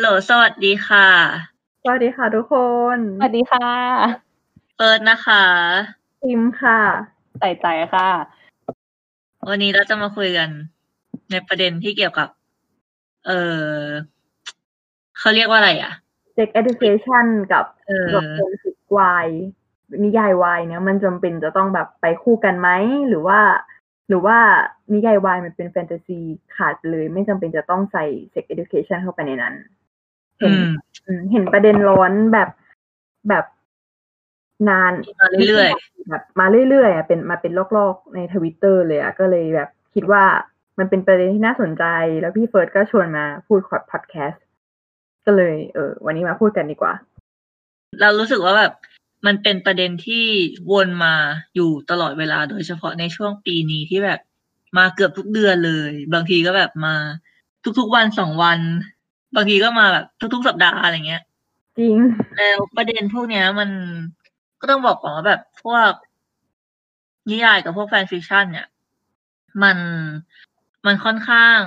โหลสวัสดีค่ะสวัสดีค่ะทุกคนสวัสดีค่ะเฟิร์สนะคะพิมค่ะใส่ใจค่ะวันนี้เราจะมาคุยกันในประเด็นที่เกี่ยวกับเขาเรียกว่าอะไรอ่ะ sex education กับtopic Y นิยาย Y เนี่ยมันจำเป็นจะต้องแบบไปคู่กันไหมหรือว่านิยาย Y มันเป็นแฟนตาซีขาดเลยไม่จำเป็นจะต้องใส่ sex education เข้าไปในนั้นเห็นประเด็นร้อนแบบนานมาเรื่อยๆแบบมาเรื่อยๆอ่ะเป็นมาเป็นลอกๆใน Twitter เลยอ่ะก็เลยแบบคิดว่ามันเป็นประเด็นที่น่าสนใจแล้วพี่เฟิร์สก็ชวนมาพูดพอดแคสต์ก็เลยวันนี้มาพูดกันดีกว่าเรารู้สึกว่าแบบมันเป็นประเด็นที่วนมาอยู่ตลอดเวลาโดยเฉพาะในช่วงปีนี้ที่แบบมาเกือบทุกเดือนเลยบางทีก็แบบมาทุกๆวัน2วันบางทีก็มาแบบทุกๆสัปดาห์อะไรเงี้ยจริงแล้วประเด็นพวกเนี้ยมันก็ต้องบอกก่อนว่าแบบพวกนิยายกับพวกแฟนฟิคชั่นเนี่ยมันค่อนข้าง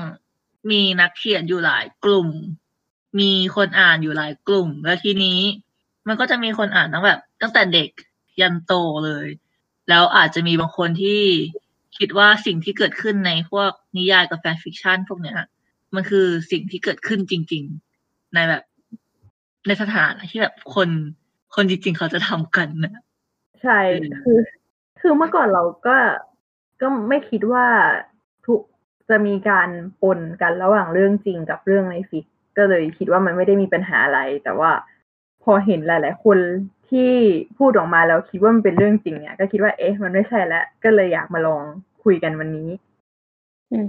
มีนักเขียนอยู่หลายกลุ่มมีคนอ่านอยู่หลายกลุ่มแล้วทีนี้มันก็จะมีคนอ่านตั้งแต่เด็กยันโตเลยแล้วอาจจะมีบางคนที่คิดว่าสิ่งที่เกิดขึ้นในพวกนิยายกับแฟนฟิคชั่นพวกเนี้ยมันคือสิ่งที่เกิดขึ้นจริงๆในแบบในสถานะที่แบบคนจริงๆเขาจะทำกันนะใช่คือเมื่อก่อนเราก็ไม่คิดว่าทุกจะมีการปนกันระหว่างเรื่องจริงกับเรื่องในฟิกก็เลยคิดว่ามันไม่ได้มีปัญหาอะไรแต่ว่าพอเห็นหลายๆคนที่พูดออกมาแล้วคิดว่ามันเป็นเรื่องจริงเนี่ยก็คิดว่าเอ๊ะมันไม่ใช่แล้วก็เลยอยากมาลองคุยกันวันนี้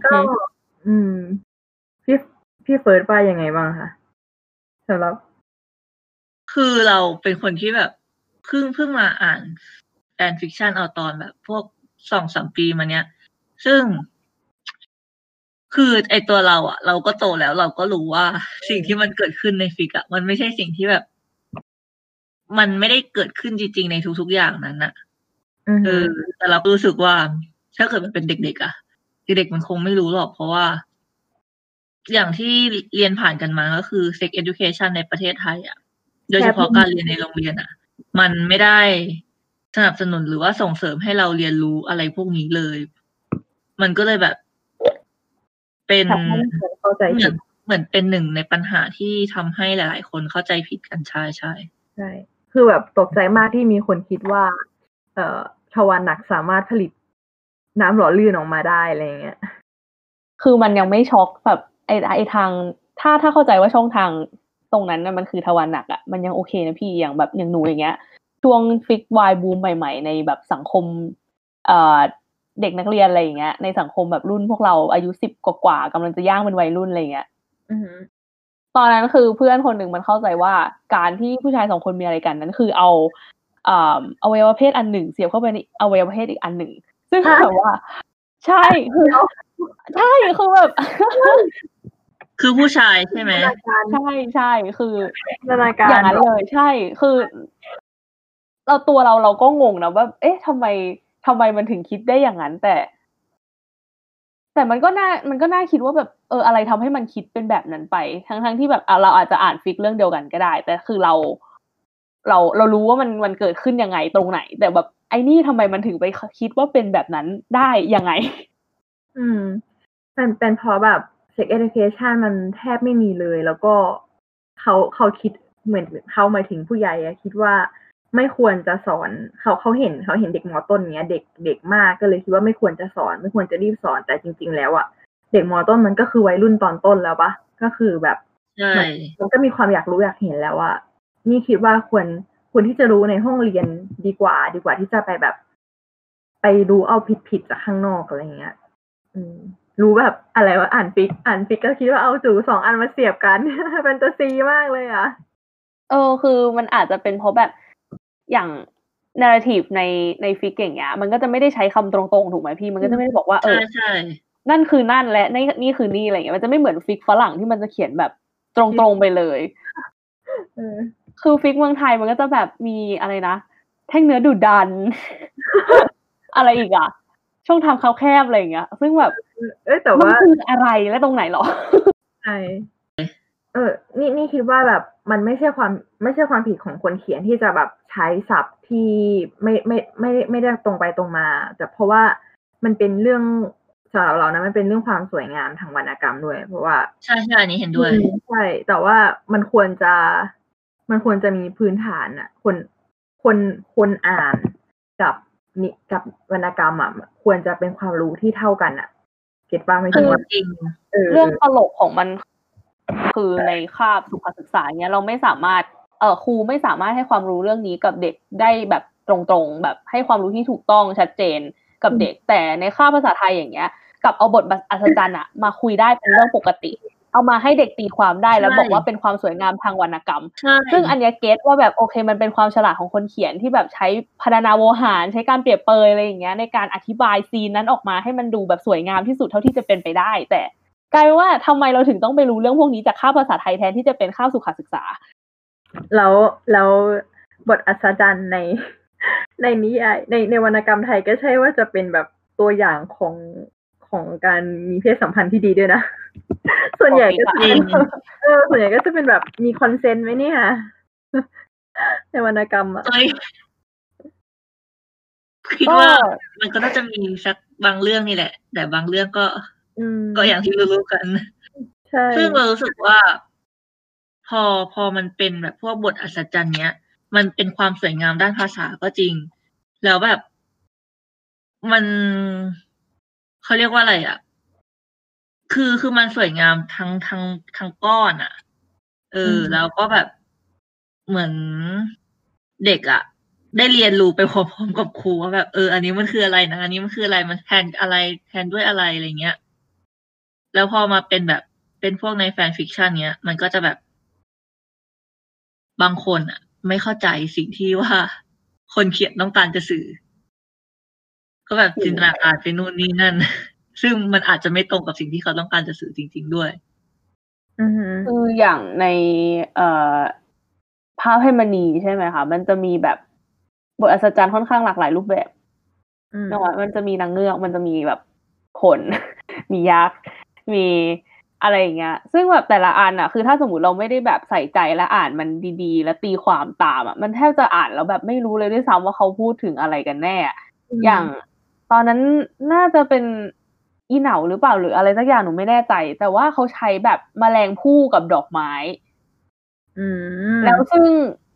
ก็พี่เฟิร์สว่ายังไงบ้างคะสำหรับคือเราเป็นคนที่แบบเพิ่งมาอ่านแฟนฟิคชั่นเอาตอนแบบพวก 2-3 ปีมาเนี้ยซึ่งคือไอตัวเราอ่ะเราก็โตแล้วเราก็รู้ว่าสิ่งที่มันเกิดขึ้นในฟิกอ่ะมันไม่ใช่สิ่งที่แบบมันไม่ได้เกิดขึ้นจริงๆในทุกๆอย่างนั้นน่ะแต่เรารู้สึกว่าถ้าเกิดมันเป็นเด็กๆอ่ะเด็กๆมันคงไม่รู้หรอกเพราะว่าอย่างที่เรียนผ่านกันมาก็คือ sex education ในประเทศไทยอ่ะโดยเฉพาะการเรียนในโรงเรียนอ่ะมันไม่ได้สนับสนุนหรือว่าส่งเสริมให้เราเรียนรู้อะไรพวกนี้เลยมันก็เลยแบบเป็นเหมือนเป็นหนึ่งในปัญหาที่ทำให้หลายๆคนเข้าใจผิดกันใช่คือแบบตกใจมากที่มีคนคิดว่าชวานักสามารถผลิตน้ำหล่อลื่นออกมาได้อะไรเงี้ยคือมันยังไม่ช็อกแบบไอทางถ้าเข้าใจว่าช่องทางตรงนั้นน่ะมันคือทวารหนักอ่ะมันยังโอเคนะพี่อย่างแบบอย่างหนูอย่างเงี้ยช่วงฟิกวายบูมใหม่ๆในแบบสังคมเด็กนักเรียนอะไรอย่างเงี้ยในสังคมแบบรุ่นพวกเราอายุ10กว่ากำลังจะย่างเป็นวัยรุ่นอะไรอย่างเงี้ยตอนนั้นคือเพื่อนคนหนึ่งมันเข้าใจว่าการที่ผู้ชาย2คนมีอะไรกันนั้นคือเอาอวัยวะเพศอันหนึ่งเสียบเข้าไปในอวัยวะเพศอีกอันหนึ่งซึ่งแบบว่าใช่คือใช่คือแบบคือผู้ชายใช่ไหมใช่คืออย่างนั้นเลยใช่คือเราตัวเราก็งงนะว่าเอ๊ะทำไมมันถึงคิดได้อย่างนั้นแต่มันก็น่าคิดว่าแบบอะไรทำให้มันคิดเป็นแบบนั้นไปทั้งที่แบบเราอาจจะอ่านฟิกเรื่องเดียวกันก็ได้แต่คือเรารู้ว่ามันเกิดขึ้นยังไงตรงไหนแต่แบบไอ้นี่ทำไมมันถึงไปคิดว่าเป็นแบบนั้นได้ยังไงเป็นเพราะแบบsex education มันแทบไม่มีเลยแล้วก็เขาคิดเหมือนเขาหมายถึงผู้ใหญ่อะคิดว่าไม่ควรจะสอนเขาเห็นเด็กม.ต้นเนี้ยเด็กมากก็เลยคิดว่าไม่ควรจะสอนไม่ควรจะรีบสอนแต่จริงๆแล้วอะเด็กม.ต้นมันก็คือวัยรุ่นตอนต้นแล้วปะก็คือแบบมันก็มีความอยากรู้อยากเห็นแล้วอะนี่คิดว่าควรที่จะรู้ในห้องเรียนดีกว่าที่จะไปแบบไปรู้เอาผิดจากข้างนอกอะไรเงี้ยรู้แบบอะไรวะอ่านฟิกก็คิดว่าเอาจู๋สองอันมาเสียบกันแฟนตาซีมากเลยอ่ะคือมันอาจจะเป็นเพราะแบบอย่างนาราทีฟในฟิกอย่างเงี้ยมันก็จะไม่ได้ใช้คำตรงๆถูกไหมพี่มันก็จะไม่ได้บอกว่าใช่นั่นคือนั่นและนี่คือนี่อะไรเงี้ยมันจะไม่เหมือนฟิกฝรั่งที่มันจะเขียนแบบตรงๆไปเลยคือฟิกเมืองไทยมันก็จะแบบมีอะไรนะแท่งเนื้อดุดันอะไรอีกอ่ะช่องทางเขาแคบอะไรอย่างเงี้ยซึ่งแบบแต่ว่ามันคืออะไรและตรงไหนหรอใช่ นี่คิดว่าแบบมันไม่ใช่ความผิดของคนเขียนที่จะแบบใช้ศัพท์ที่ไม่ได้ตรงไปตรงมาแต่เพราะว่ามันเป็นเรื่องสำหรับเรานะมันเป็นเรื่องความสวยงามทางวรรณกรรมด้วยเพราะว่าใช่ๆอันนี้เห็นด้วยใช่แต่ว่ามันควรจะมีพื้นฐานอ่ะคนอ่านกับวรรณกรรมอ่ะควรจะเป็นความรู้ที่เท่ากันอ่ะเก็ตป่ะไม่ใช่ว่าเรื่องตลกของมันคือในคาบสุขศึกษาเนี้ยเราไม่สามารถครูไม่สามารถให้ความรู้เรื่องนี้กับเด็กได้แบบตรงๆแบบให้ความรู้ที่ถูกต้องชัดเจนกับเด็กแต่ในคาบภาษาไทยอย่างเงี้ยกับเอาบทอัศจรรย์อะมาคุยได้เป็นเรื่องปกติเอามาให้เด็กตีความได้แล้วบอกว่าเป็นความสวยงามทางวรรณกรรมซึ่งอันนี้เก็ตว่าแบบโอเคมันเป็นความฉลาดของคนเขียนที่แบบใช้พรรณนาโวหารใช้การเปรียบเปรยอะไรอย่างเงี้ยในการอธิบายซีนนั้นออกมาให้มันดูแบบสวยงามที่สุดเท่าที่จะเป็นไปได้แต่กลายเป็นว่าทำไมเราถึงต้องไปรู้เรื่องพวกนี้จากคาบภาษาไทยแทนที่จะเป็นคาบสุขศึกษาแล้วบทอัศจรรย์ในนิยายในวรรณกรรมไทยก็ใช่ว่าจะเป็นแบบตัวอย่างของการมีเพศสัมพันธ์ที่ดีด้วยนะ ส่วนใหญ่ก็จะเป็นแบบมีคอนเซนต์ไหมเนี่ยในวรรณกรรมอ่ะคิดว่ามันก็น่าจะมีสักบางเรื่องนี่แหละแต่บางเรื่องก็อย่างที่รู้กันใช่ซึ่งเรารู้สึกว่าพอมันเป็นแบบพวกบทอัศจรรย์เนี้ยมันเป็นความสวยงามด้านภาษาก็จริงแล้วแบบมันเขาเรียกว่าอะไรอ่ะคือมันสวยงามทั้งก้อนอ่ะแล้วก็แบบเหมือนเด็กอ่ะได้เรียนรู้ไปพร้อมๆกับครูว่าแบบอันนี้มันคืออะไรนะอันนี้มันคืออะไรมันแทนอะไรแทนด้วยอะไรอะไรเงี้ยแล้วพอมาเป็นแบบเป็นพวกในแฟนฟิกชันเนี้ยมันก็จะแบบบางคนอ่ะไม่เข้าใจสิ่งที่ว่าคนเขียนต้องการจะสื่อก็แบบจินตนาการไปนู่นนี่นั่นซึ่งมันอาจจะไม่ตรงกับสิ่งที่เขาต้องการจะสื่อจริงๆด้วยคืออย่างในภาพให้มณีใช่ไหมคะมันจะมีแบบบทอัศจรรย์ค่อนข้างหลากหลายรูปแบบนะว่ามันจะมีนางเงือกมันจะมีแบบผล มียักษ์มีอะไรอย่างเงี้ยซึ่งแบบแต่ละอันอ่ะคือถ้าสมมติเราไม่ได้แบบใส่ใจและอ่านมันดีๆและตีความตามอ่ะมันแทบจะอ่านแล้วแบบไม่รู้เลยด้วยซ้ำว่าเขาพูดถึงอะไรกันแน่ อย่างตอนนั้นน่าจะเป็นอีเหนาหรือเปล่าหรืออะไรสักอย่างหนูไม่แน่ใจแต่ว่าเขาใช้แบบแมลงภู่กับดอกไม้แล้วซึ่ง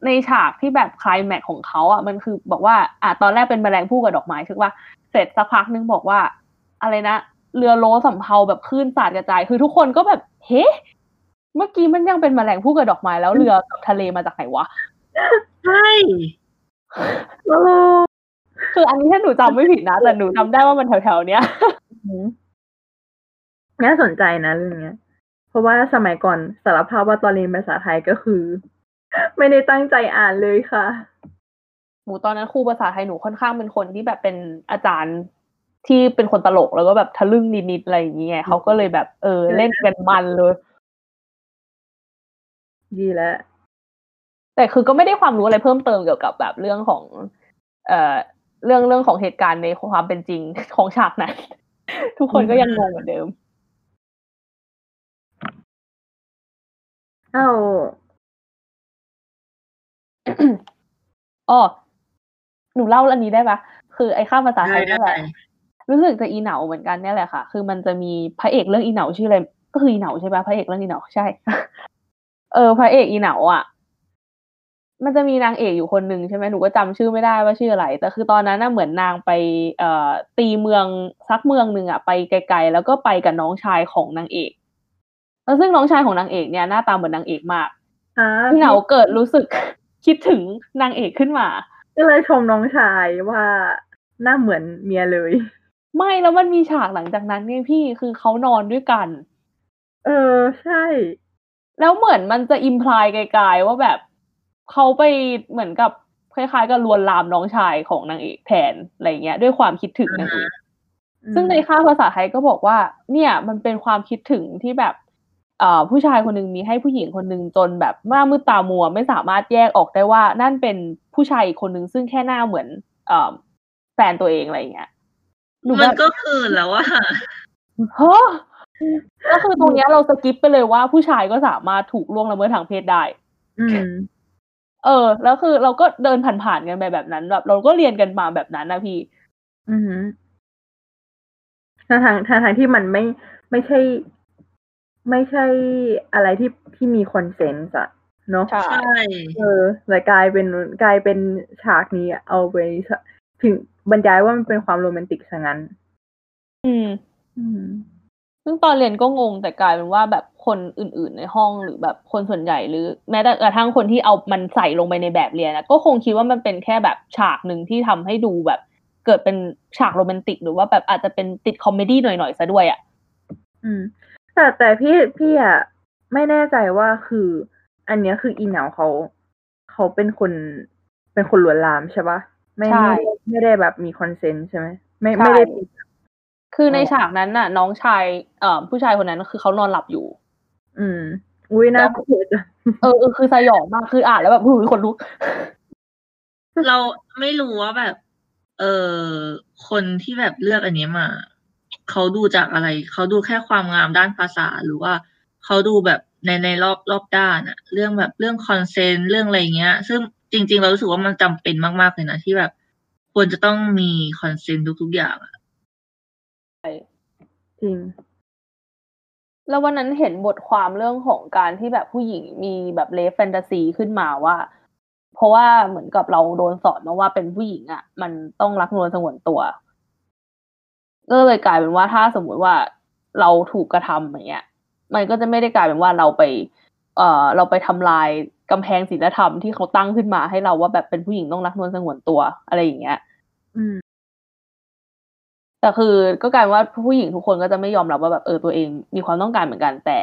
ในฉากที่แบบไคลแม็กซ์ของเขาอ่ะมันคือบอกว่าตอนแรกเป็นแมลงภู่กับดอกไม้ใช่ป่ะเสร็จสักพักนึงบอกว่าอะไรนะเรือโล้สำเภาแบบคลื่นสาดกระจายคือทุกคนก็แบบเฮ้เมื่อกี้มันยังเป็นแมลงภู่กับดอกไม้แล้วเรือกับทะเลมาจากไหนวะใช่คืออันนี้ถ้าหนูจำไม่ผิดนะแต่หนูจำได้ว่ามันแถวๆเนี้ยน่าสนใจนะเรื่องเนี้ยเพราะว่าสมัยก่อนสารภาพว่าตอนเรียนภาษาไทยก็คือไม่ได้ตั้งใจอ่านเลยค่ะหนูตอนนั้นครูภาษาไทยหนูค่อนข้างเป็นคนที่แบบเป็นอาจารย์ที่เป็นคนตลกแล้วก็แบบทะลึ่งนิดๆอะไรอย่างเงี้ยเขาก็เลยแบบเล่นกันมันเลยดีแล้วแต่คือก็ไม่ได้ความรู้อะไรเพิ่มเติมเกี่ยวกับแบบเรื่องของเรื่องของเหตุการณ์ในความเป็นจริงของฉากนั้น ทุกคนก็ยังงงเหมือนเดิมหนูเล่าอันนี้ได้ปะคือไอ้ข้ามภาษาไทยนี่แหละรู้สึกจะอีเหนาเหมือนกันเนี่ยแหละค่ะคือมันจะมีพระเอกเรื่องอีเหนาชื่ออะไรก็คืออีเหนาใช่ป่ะพระเอกเรื่องอีเหนาใช่พระเอกอีเหนาอ่ะมันจะมีนางเอกอยู่คนนึงใช่มั้ยหนูก็จำชื่อไม่ได้ว่าชื่ออะไรแต่คือตอนนั้นน่ะเหมือนนางไปตีเมืองสักเมืองนึงอ่ะไปไกลๆแล้วก็ไปกับน้องชายของนางเอกแล้วซึ่งน้องชายของนางเอกเนี่ยหน้าตาเหมือนนางเอกมากอีเหนาเกิดรู้สึกคิดถึงนางเอกขึ้นมาก็เลยชมน้องชายว่าหน้าเหมือนเมียเลยไม่แล้วมันมีฉากหลังจากนั้นเนี่ยพี่คือเขานอนด้วยกันใช่แล้วเหมือนมันจะอิมพลายไกลๆว่าแบบเขาไปเหมือนกับคล้ายๆกับลวนลามน้องชายของนางเอกแทนอะไรเงี้ยด้วยความคิดถึงนางเอกซึ่งในค่าภาษาไทยก็บอกว่าเนี่ยมันเป็นความคิดถึงที่แบบผู้ชายคนนึงมีให้ผู้หญิงคนนึงจนแบบหน้ามืดตามัวไม่สามารถแยกออกได้ว่านั่นเป็นผู้ชายคนนึงซึ่งแค่หน้าเหมือนแฟนตัวเองอะไรเงี้ยมันก็คือแล้วว่า ก็คือตรงนี้เราสกิปไปเลยว่าผู้ชายก็สามารถถูกล่วงละเมิดทางเพศได้แล้วคือเราก็เดินผ่านๆกันไปแบบนั้นแบบเราก็เรียนกันมาแบบนั้นนะพี่ทางที่มันไม่ใช่อะไรที่มีคอนเซนส์อะเนาะใช่แต่กลายเป็นฉากนี้เอาไปถึงบรรยายว่ามันเป็นความโรแมนติกซะงั้นซึ่งตอนเรียนก็งงแต่กลายเป็นว่าแบบคนอื่นๆในห้องหรือแบบคนส่วนใหญ่หรือแม้แต่กระทั่งคนที่เอามันใส่ลงไปในแบบเรียนนะก็คงคิดว่ามันเป็นแค่แบบฉากนึงที่ทำให้ดูแบบเกิดเป็นฉากโรแมนติกหรือว่าแบบอาจจะเป็นติดคอมเมดี้หน่อยๆซะด้วยอ่ะแต่พี่อ่ะไม่แน่ใจว่าคืออันเนี้ยคืออีเหนาเขาเป็นคนลวนลามใช่ปะไม่ได้แบบมีคอนเซนต์ใช่ไหมไม่ได้คือในฉากนั้นน่ะน้องชายผู้ชายคนนั้นคือเขานอนหลับอยู่อุ้ยน่ากลัวจังคือสยองมากคืออ่านแล้วแบบขนลุกเราไม่รู้ว่าแบบคนที่แบบเลือกอันนี้มาเขาดูจากอะไรเขาดูแค่ความงามด้านภาษาหรือว่าเขาดูแบบในรอบด้านอะเรื่องแบบเรื่องคอนเซนต์เรื่องอะไรเงี้ยซึ่งจริงๆเรารู้สึกว่ามันจำเป็นมากๆเลยนะที่แบบควรจะต้องมีคอนเซนต์ทุกๆอย่างอะจริงแล้ววันนั้นเห็นบทความเรื่องของการที่แบบผู้หญิงมีแบบเลฟแฟนตาซีขึ้นมาว่าเพราะว่าเหมือนกับเราโดนสอนมาว่าเป็นผู้หญิงอ่ะมันต้องรักนวลสงวนตัวก็เลยกลายเป็นว่าถ้าสมมติว่าเราถูกกระทำอย่างเงี้ยมันก็จะไม่ได้กลายเป็นว่าเราไปทำลายกำแพงศีลธรรมที่เขาตั้งขึ้นมาให้เราว่าแบบเป็นผู้หญิงต้องรักนวลสงวนตัวอะไรอย่างเงี้ยแต่คือก็กลายว่าผู้หญิงทุกคนก็จะไม่ยอมรับว่าแบบตัวเองมีความต้องการเหมือนกันแต่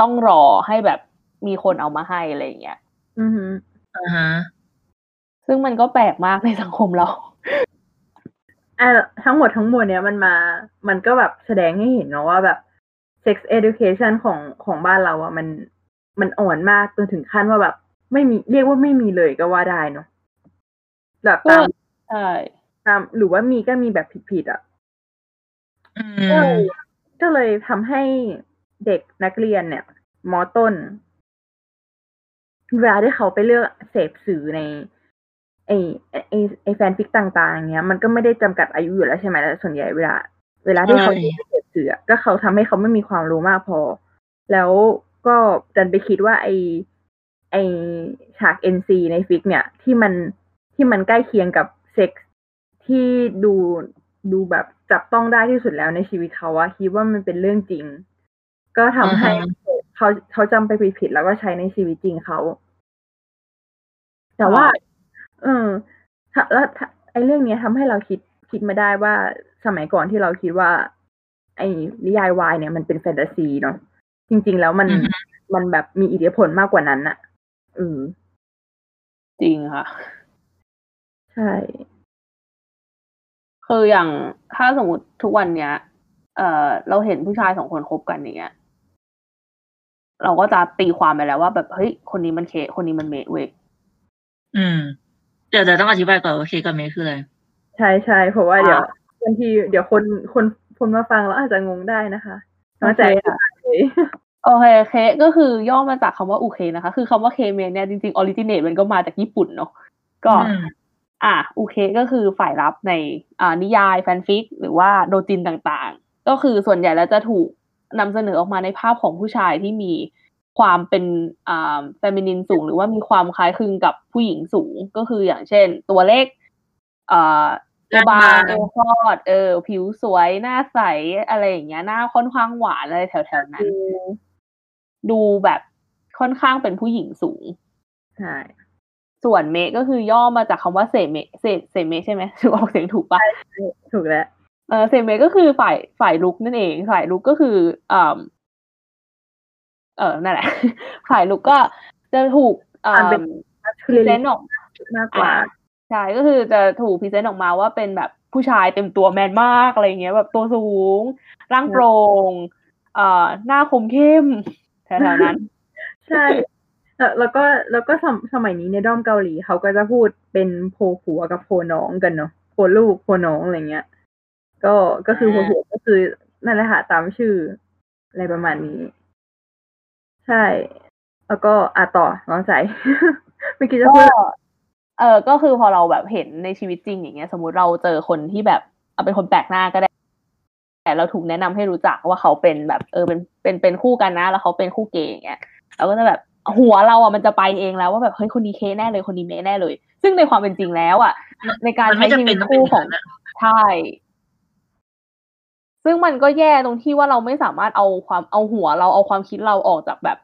ต้องรอให้แบบมีคนเอามาให้อะไรอย่างเงี้ยซึ่งมันก็แปลกมากในสังคมเราทั้งหมดเนี้ยมันก็แบบแสดงให้เห็นเนาะว่าแบบ sex education ของบ้านเราอ่ะมันอ่อนมากจนถึงขั้นว่าแบบไม่มีเรียกว่าไม่มีเลยก็ว่าได้เนาะแบบตามหรือว่ามีก็มีแบบผิดๆอ่ะก็เลยทำให้เด็กนักเรียนเนี่ยม.ต้นเวลาที่เขาไปเลือกเสพสื่อในไอแฟนฟิกต่างๆเนี้ยมันก็ไม่ได้จำกัดอายุอยู่แล้วใช่ไหมแต่ส่วนใหญ่เวลาที่เขาเสพสื่อก็เขาทำให้เขาไม่มีความรู้มากพอแล้วก็ดันไปคิดว่าไอฉาก NC ในฟิกเนี่ยที่มันใกล้เคียงกับเซ็กส์ที่ดูแบบจับต้องได้ที่สุดแล้วในชีวิตเขาอะคิดว่ามันเป็นเรื่องจริงก็ทำให้เขาจำไปผิดๆแล้วก็ใช้ในชีวิตจริงเขาแต่ว่าแล้วไอ้เรื่องนี้ทำให้เราคิดมาได้ว่าสมัยก่อนที่เราคิดว่าไอ้นิยายวายเนี่ยมันเป็นแฟนตาซีเนาะจริงๆแล้วมันแบบมีอิทธิพลมากกว่านั้นอะจริงค่ะใช่คืออย่างถ้าสมมติทุกวันเนี้ยเราเห็นผู้ชาย2คนคบกันอย่างเงี้ยเราก็จะตีความไปแล้วว่าแบบเฮ้ยคนนี้มันเคคนนี้มันเมทเว้ยเดี๋ยวจะต้องอธิบายก่อนว่าเคกับเมทคืออะไรใช่ใช่เพราะว่าเดี๋ยวบางทีเดี๋ยวคนมาฟังแล้วอาจจะงงได้นะคะเข้าใจค่ะโอเคเคก็คือย่อมาจากคำว่าอุเคนะคะคือคำว่าเคเมทเนี่ยจริงๆออริจินเนตมันก็มาจากญี่ปุ่นเนาะก็อุเคก็คือฝ่ายรับในนิยายแฟนฟิกหรือว่าโดจินต่างๆก็คือส่วนใหญ่แล้วจะถูกนำเสนอออกมาในภาพของผู้ชายที่มีความเป็นเฟมินินสูงหรือว่ามีความคล้ายคลึงกับผู้หญิงสูงก็คืออย่างเช่นตัวเล็กบางเอวคอดผิวสวยหน้าใสอะไรอย่างเงี้ยหน้าค่อนข้างหวานอะไรแถวๆนั้นดูแบบค่อนข้างเป็นผู้หญิงสูงใช่ส่วนเมฆก็คือย่อมาจากคำว่าเสเมฆใช่ไหมถูกออกเสียงถูกป่ะถูกแล้วเสเมฆก็คือฝ่ายลุกนั่นเองฝ่ายลุกก็คือนั่นแหละฝ่ายลุกก็จะถูกพรีเซนต์ออกมากกว่าใช่ก็คือจะถูกพรีเซนต์ออกมาว่าเป็นแบบผู้ชายเต็มตัวแมนมากอะไรอย่างเงี้ยแบบตัวสูงร่างโปร่งหน้าคมเข้มแถวๆนั้นใช่แล้วก็สมัยนี้ในด้อมเกาหลีเขาก็จะพูดเป็นโพผัวกับโพน้องกันเนาะโพลูกโพน้องอะไรเงี้ยก็คือโพผัวก็คือนั่นแหละค่ะตามชื่อ อะไรประมาณนี้ใช่แล้วก็ต่อน้องใจไม่คิดจะพูดก็คือพอเราแบบเห็นในชีวิตจริงอย่างเงี้ยสมมุติเราเจอคนที่แบบเป็นคนแปลกหน้าก็ได้แต่เราถูกแนะนำให้รู้จักว่าเขาเป็นแบบเป็นคู่กันนะแล้วเขาเป็นคู่เกย์อย่างเงี้ยเราก็จะแบบหัวเรามันจะไปเองแล้วว่าแบบเฮ้ยคนนี้เคแน่เลยคนนี้เมแน่เลยซึ่งในความเป็นจริงแล้วในการใช้ชีวิตคู่ของใช่ซึ่งมันก็แย่ตรงที่ว่าเราไม่สามารถเอาหัวเราเอาความคิดเราออกจากแบบ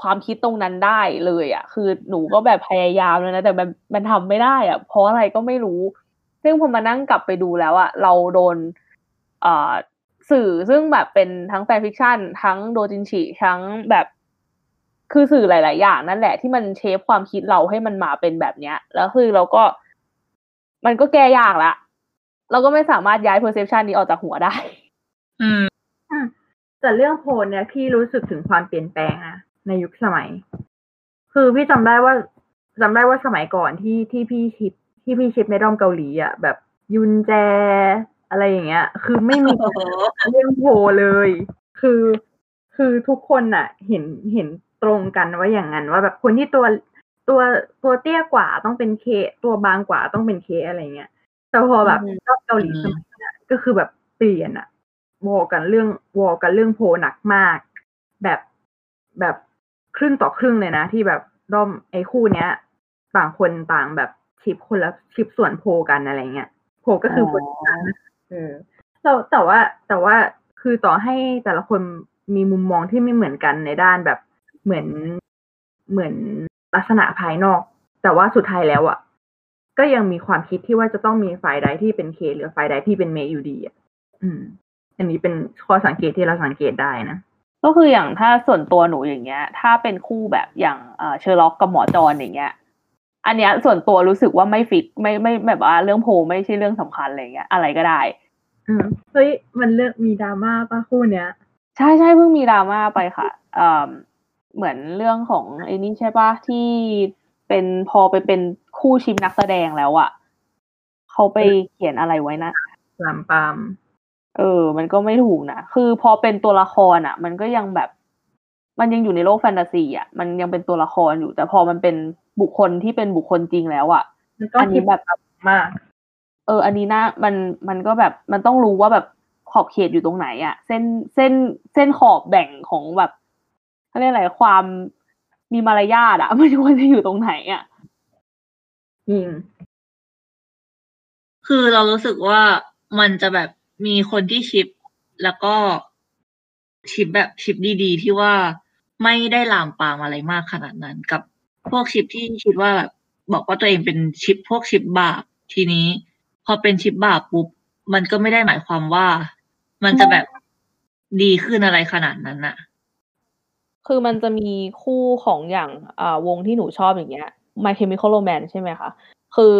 ความคิดตรงนั้นได้เลยคือหนูก็แบบพยายามแล้วนะแต่มันทำไม่ได้เพราะอะไรก็ไม่รู้ซึ่งพอมานั่งกลับไปดูแล้วเราโดนสื่อซึ่งแบบเป็นทั้งแฟนฟิกชันทั้งโดจินชิทั้งแบบคือสื่อหลายๆอย่างนั่นแหละที่มันเชฟความคิดเราให้มันมาเป็นแบบเนี้ยแล้วคือเราก็มันก็แก้ยากละเราก็ไม่สามารถย้ายเพอร์เซพชันนี้ออกจากหัวได้แต่เรื่องโพลเนี่ยพี่รู้สึกถึงความเปลี่ยนแปลงนะในยุคสมัยคือพี่จำได้ว่าสมัยก่อนที่พี่ชิปในด้อมเกาหลีแบบยุนแจอะไรอย่างเงี้ยคือไม่มี เรื่องโพลเลยคือทุกคนเห็นตรงกันว่าอย่างนั้นว่าแบบคนที่ตัวเตี้ยกว่าต้องเป็นเคตัวบางกว่าต้องเป็นเคอะไรเงี้ยแต่พอแบบด้อมเกาหลีสมัยนั้นก็คือแบบเปลี่ยนวอกันเรื่องโพลหนักมากแบบครึ่งต่อครึ่งเลยนะที่แบบด้อมไอ้คู่เนี้ยต่างคนต่างแบบชิปคนละชิปส่วนโพลกันอะไรเงี้ยโพลก็คือโพลกันแต่ว่าคือต่อให้แต่ละคนมีมุมมองที่ไม่เหมือนกันในด้านแบบเหมือนลักษณะภายนอกแต่ว่าสุดท้ายแล้วก็ยังมีความคิดที่ว่าจะต้องมีฝ่ายใดที่เป็นเคหรือฝ่ายใดที่เป็นเมอยู่ดีอันนี้เป็นข้อสังเกตที่เราสังเกตได้นะก็คืออย่างถ้าส่วนตัวหนูอย่างเงี้ยถ้าเป็นคู่แบบอย่างเชอร์ล็อกกับหมอจอนอย่างเงี้ยอันเนี้ยส่วนตัวรู้สึกว่าไม่ฟิกไม่แบบว่าเรื่องโพลไม่ใช่เรื่องสำคัญอะไรเงี้ยอะไรก็ได้เฮ้ยมันเรื่องมีดราม่าป่ะคู่เนี้ยใช่ใช่เพิ่งมีดราม่าไปค่ะเหมือนเรื่องของไอ้นี่ใช่ป่ะที่เป็นพอไปเป็นคู่ชิมนักแสดงแล้วเขาไปเขียนอะไรไว้นะลำปามมันก็ไม่ถูกนะคือพอเป็นตัวละครมันก็ยังแบบมันยังอยู่ในโลกแฟนตาซีมันยังเป็นตัวละครอยู่แต่พอมันเป็นบุคคลที่เป็นบุคคลจริงแล้วอันนี้แบบมากอันนี้นะมันก็แบบมันต้องรู้ว่าแบบขอบเขตอยู่ตรงไหนเส้นขอบแบ่งของแบบเขาเรียกอะไรความมีมารยาทมันควรจะอยู่ตรงไหนอืมคือเรารู้สึกว่ามันจะแบบมีคนที่ชิปแล้วก็ชิปแบบชิปดีๆที่ว่าไม่ได้ลามปามอะไรมากขนาดนั้นกับพวกชิปที่คิดว่าแบบบอกว่าตัวเองเป็นชิปพวกชิปบาปทีนี้พอเป็นชิปบาปปุ๊บมันก็ไม่ได้หมายความว่ามันจะแบบดีขึ้นอะไรขนาดนั้นคือมันจะมีคู่ของอย่างวงที่หนูชอบอย่างเงี้ย My Chemical Romance ใช่ไหมคะคือ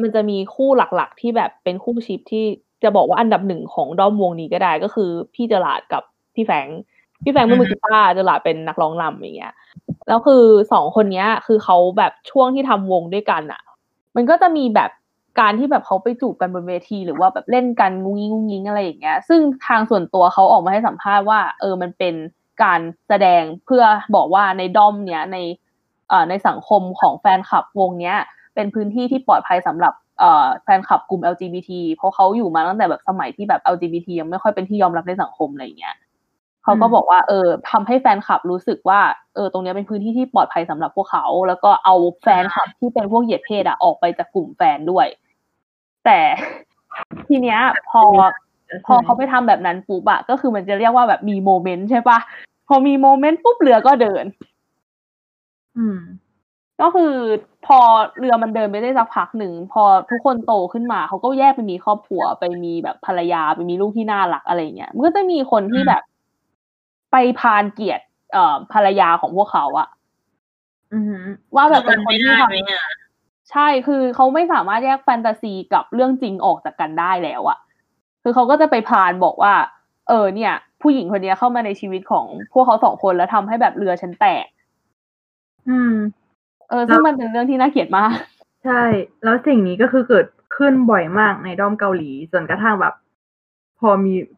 มันจะมีคู่หลักๆที่แบบเป็นคู่ชิปที่จะบอกว่าอันดับหนึ่งของด้อมวงนี้ก็ได้ก็คือพี่เจอราร์ดกับพี่แฟงมือกีตาร์เจอราร์ดเป็นนักร้องนำอย่างเงี้ยแล้วคือสองคนเนี้ยคือเขาแบบช่วงที่ทำวงด้วยกันมันก็จะมีแบบการที่แบบเขาไปจูบกันบนเวทีหรือว่าแบบเล่นกันงุ้งงิ้งงุ้งงิ้งอะไรอย่างเงี้ยซึ่งทางส่วนตัวเขาออกมาให้สัมภาษณ์ว่ามันเป็นการแสดงเพื่อบอกว่าในด้อมเนี้ยในสังคมของแฟนคลับวงเนี้ยเป็นพื้นที่ที่ปลอดภัยสำหรับแฟนคลับกลุ่ม LGBT เพราะเขาอยู่มาตั้งแต่แบบสมัยที่แบบ LGBT ยังไม่ค่อยเป็นที่ยอมรับในสังคมอะไรอย่างเงี้ยเขาก็บอกว่าทำให้แฟนคลับรู้สึกว่าตรงนี้เป็นพื้นที่ที่ปลอดภัยสำหรับพวกเขาแล้วก็เอาแฟนคลับที่เป็นพวกเหยียดเพศออกไปจากกลุ่มแฟนด้วยแต่ทีเนี้ยพอเขาไปทำแบบนั้นปุ๊บก็คือมันจะเรียกว่าแบบมีโมเมนต์ใช่ปะพอมีโมเมนต์ปุ๊บเรือก็เดินก็คือพอเรือมันเดินไปได้สักพักหนึ่งพอทุกคนโตขึ้นมาเขาก็แยกไปมีครอบครัวไปมีแบบภรรยาไปมีลูกที่น่ารักอะไรเงี้ยมันก็จะมีคนที่แบบไปพานเกียรติภรรยาของพวกเขาว่าแบบเป็นคนที่ทำใช่คือเขาไม่สามารถแยกแฟนตาซีกับเรื่องจริงออกจากกันได้แล้วคือเขาก็จะไปพานบอกว่าเนี่ยผู้หญิงคนนี้เข้ามาในชีวิตของพวกเขาสองคนแล้วทำให้แบบเรือฉันแตกซึ่งมันเป็นเรื่องที่น่าเกลียดมากใช่แล้วสิ่งนี้ก็คือเกิดขึ้นบ่อยมากในด้อมเกาหลีจนกระทั่งแบบ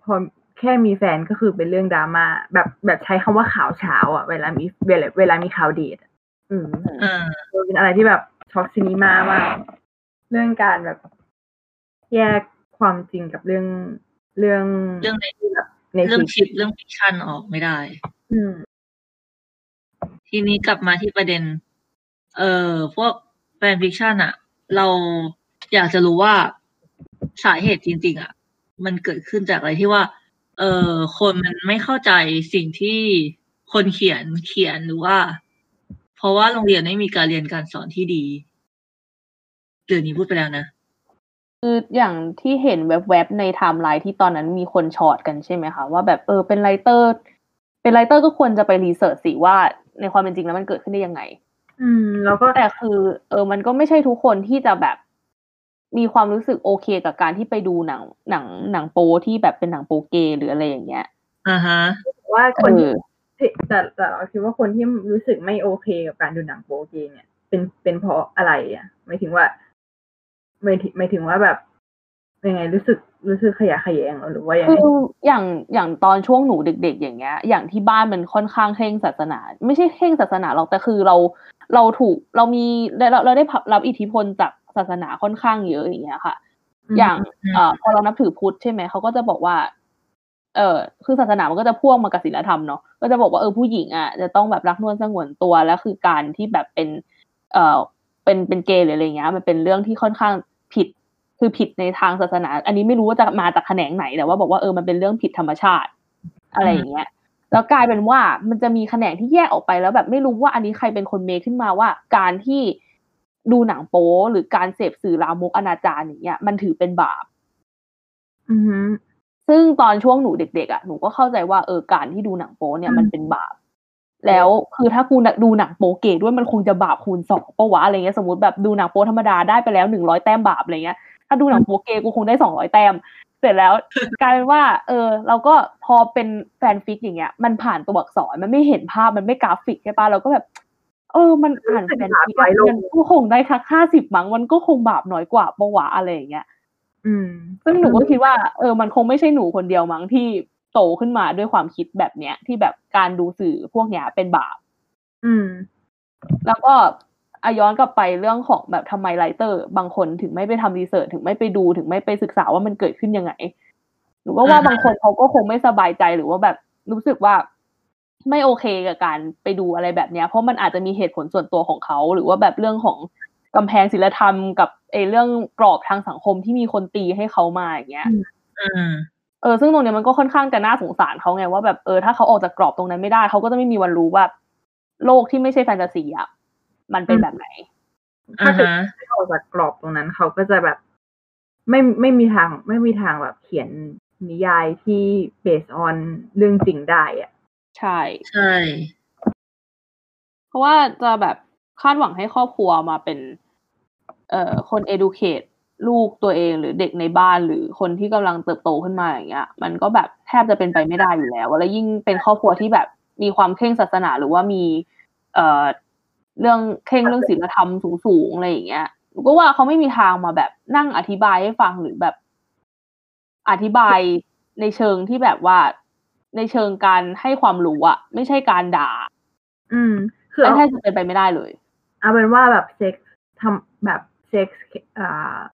พอ แค่มีแฟนก็คือเป็นเรื่องดราม่าแบบใช้คำว่าข่าวเช้าอ่ะเวลามีข่าวดีดเป็นอะไรที่แบบช็อกซินิม่ามากเรื่องการแบบแยกความจริงกับเรื่องในแบบเรื่องคิดเรื่องฟิกชันออกไม่ได้ทีนี้กลับมาที่ประเด็นพวกแฟนฟิกชันอ่ะเราอยากจะรู้ว่าสาเหตุจริงๆอ่ะมันเกิดขึ้นจากอะไรที่ว่าคนมันไม่เข้าใจสิ่งที่คนเขียนหรือว่าเพราะว่าโรงเรียนไม่มีการเรียนการสอนที่ดีเรื่องนี้พูดไปแล้วนะคืออย่างที่เห็นแวบๆในไทม์ไลน์ที่ตอนนั้นมีคนช็อตกันใช่ไหมคะว่าแบบเป็นไรเตอร์ก็ควรจะไปรีเสิร์ชสิว่าในความเป็นจริงแล้วมันเกิดขึ้นได้ยังไงแล้วก็แต่คือมันก็ไม่ใช่ทุกคนที่จะแบบมีความรู้สึกโอเคกับการที่ไปดูหนังโป๊ที่แบบเป็นหนังโป๊เกย์หรืออะไรอย่างเงี้ยว่าคนแต่เราคิดว่าคนที่รู้สึกไม่โอเคกับการดูหนังโป๊เกย์เนี่ยเป็นเพราะอะไรอ่ะหมายถึงว่าแบบยังไงรู้สึกขยะแขยงหรือว่ายังไงคืออย่างตอนช่วงหนูเด็กๆอย่างเงี้ยอย่างที่บ้านมันค่อนข้างเคร่งศาสนาไม่ใช่เคร่งศาสนาหรอกแต่คือเราถูกเรามีเราได้รับอิทธิพลจากศาสนาค่อนข้างเยอะอย่างเงี้ยค่ะอย่างพอเรานับถือพุทธใช่ไหมเขาก็จะบอกว่าคือศาสนามันก็จะพ่วงมากับศีลธรรมเนาะก็จะบอกว่าผู้หญิงอ่ะจะต้องแบบรักนวลสงวนตัวและคือการที่แบบเป็นเป็นเกย์หรืออะไรเงี้ยมันเป็นเรื่องที่ค่อนข้างผิดคือผิดในทางศาสนาอันนี้ไม่รู้ว่าจะมาจากแขนงไหนแต่ว่าบอกว่ามันเป็นเรื่องผิดธรรมชาติอะไรอย่างเงี้ยแล้วกลายเป็นว่ามันจะมีแขนงที่แยกออกไปแล้วแบบไม่รู้ว่าอันนี้ใครเป็นคนเมคขึ้นมาว่าการที่ดูหนังโป๊หรือการเสพสื่อลามกอนาจารอย่างเงี้ยมันถือเป็นบาปซึ่งตอนช่วงหนูเด็กๆอ่ะหนูก็เข้าใจว่าการที่ดูหนังโป๊เนี่ยมันเป็นบาปแล้วคือถ้ากูดูหนังโป๊เกย์ด้วยมันคงจะบาปคูณ2ป่ะวะอะไรเงี้ยสมมุติแบบดูหนังโป๊ธรรมดาได้ไปแล้ว100แต้มบาปอะไรเงี้ยถ้าดูหนังโป๊เกย์กูคงได้200แต้มเสร็จแล้วกลายเป็นว่าเราก็พอเป็นแฟนฟิกอย่างเงี้ยมันผ่านตัวอักษรมันไม่เห็นภาพมันไม่กราฟิกใช่ป่ะเราก็แบบมันอ่านแฟนฟิกมันก็คงได้ทัก50มั้งมันก็คงบาปน้อยกว่าป่ะวะอะไรอย่างเงี้ยซึ่งหนูก็คิดว่ามันคงไม่ใช่หนูคนเดียวมั้งที่โตขึ้นมาด้วยความคิดแบบเนี้ยที่แบบการดูสื่อพวกเนี้ยเป็นบาปแล้วก็ย้อนกลับไปเรื่องของแบบทำไมไรเตอร์บางคนถึงไม่ไปทำรีเสิร์ชถึงไม่ไปดูถึงไม่ไปศึกษาว่ามันเกิดขึ้นยังไงหนูก็ว่าบางคนเขาก็คงไม่สบายใจหรือว่าแบบรู้สึกว่าไม่โอเคกับการไปดูอะไรแบบเนี้ยเพราะมันอาจจะมีเหตุผลส่วนตัวของเขาหรือว่าแบบเรื่องของกำแพงศีลธรรมกับเรื่องกรอบทางสังคมที่มีคนตีให้เขามาอย่างเงี้ยซึ่งตรงเนี้ยมันก็ค่อนข้างจะน่าสงสารเขาไงว่าแบบถ้าเขาออกจากกรอบตรงนั้นไม่ได้เขาก็จะไม่มีวันรู้ว่าโลกที่ไม่ใช่แฟนตาซีอ่ะมันเป็นแบบไหนถ้าเกิดไม่ออกจากกรอบตรงนั้นเขาก็จะแบบไม่มีทางแบบเขียนนิยายที่เบสออนเรื่องจริงได้อ่ะใช่เพราะว่าจะแบบคาดหวังให้ครอบครัวมาเป็นคนeducateลูกตัวเองหรือเด็กในบ้านหรือคนที่กำลังเติบโตขึ้นมาอย่างเงี้ยมันก็แบบแทบจะเป็นไปไม่ได้อยู่แล้วแล้วยิ่งเป็นครอบครัวที่แบบมีความเคร่งศาสนาหรือว่ามีเรื่องเคร่งเรื่องศีลธรรมสูงๆอะไรอย่างเงี้ยก็ว่าเขาไม่มีทางมาแบบนั่งอธิบายให้ฟังหรือแบบอธิบายในเชิงที่แบบว่าในเชิงการให้ความรู้อะไม่ใช่การด่าคือแทบจะเป็นไปไม่ได้เลยเอาเป็นว่าแบบเซ็กทำแบบเซ็กส์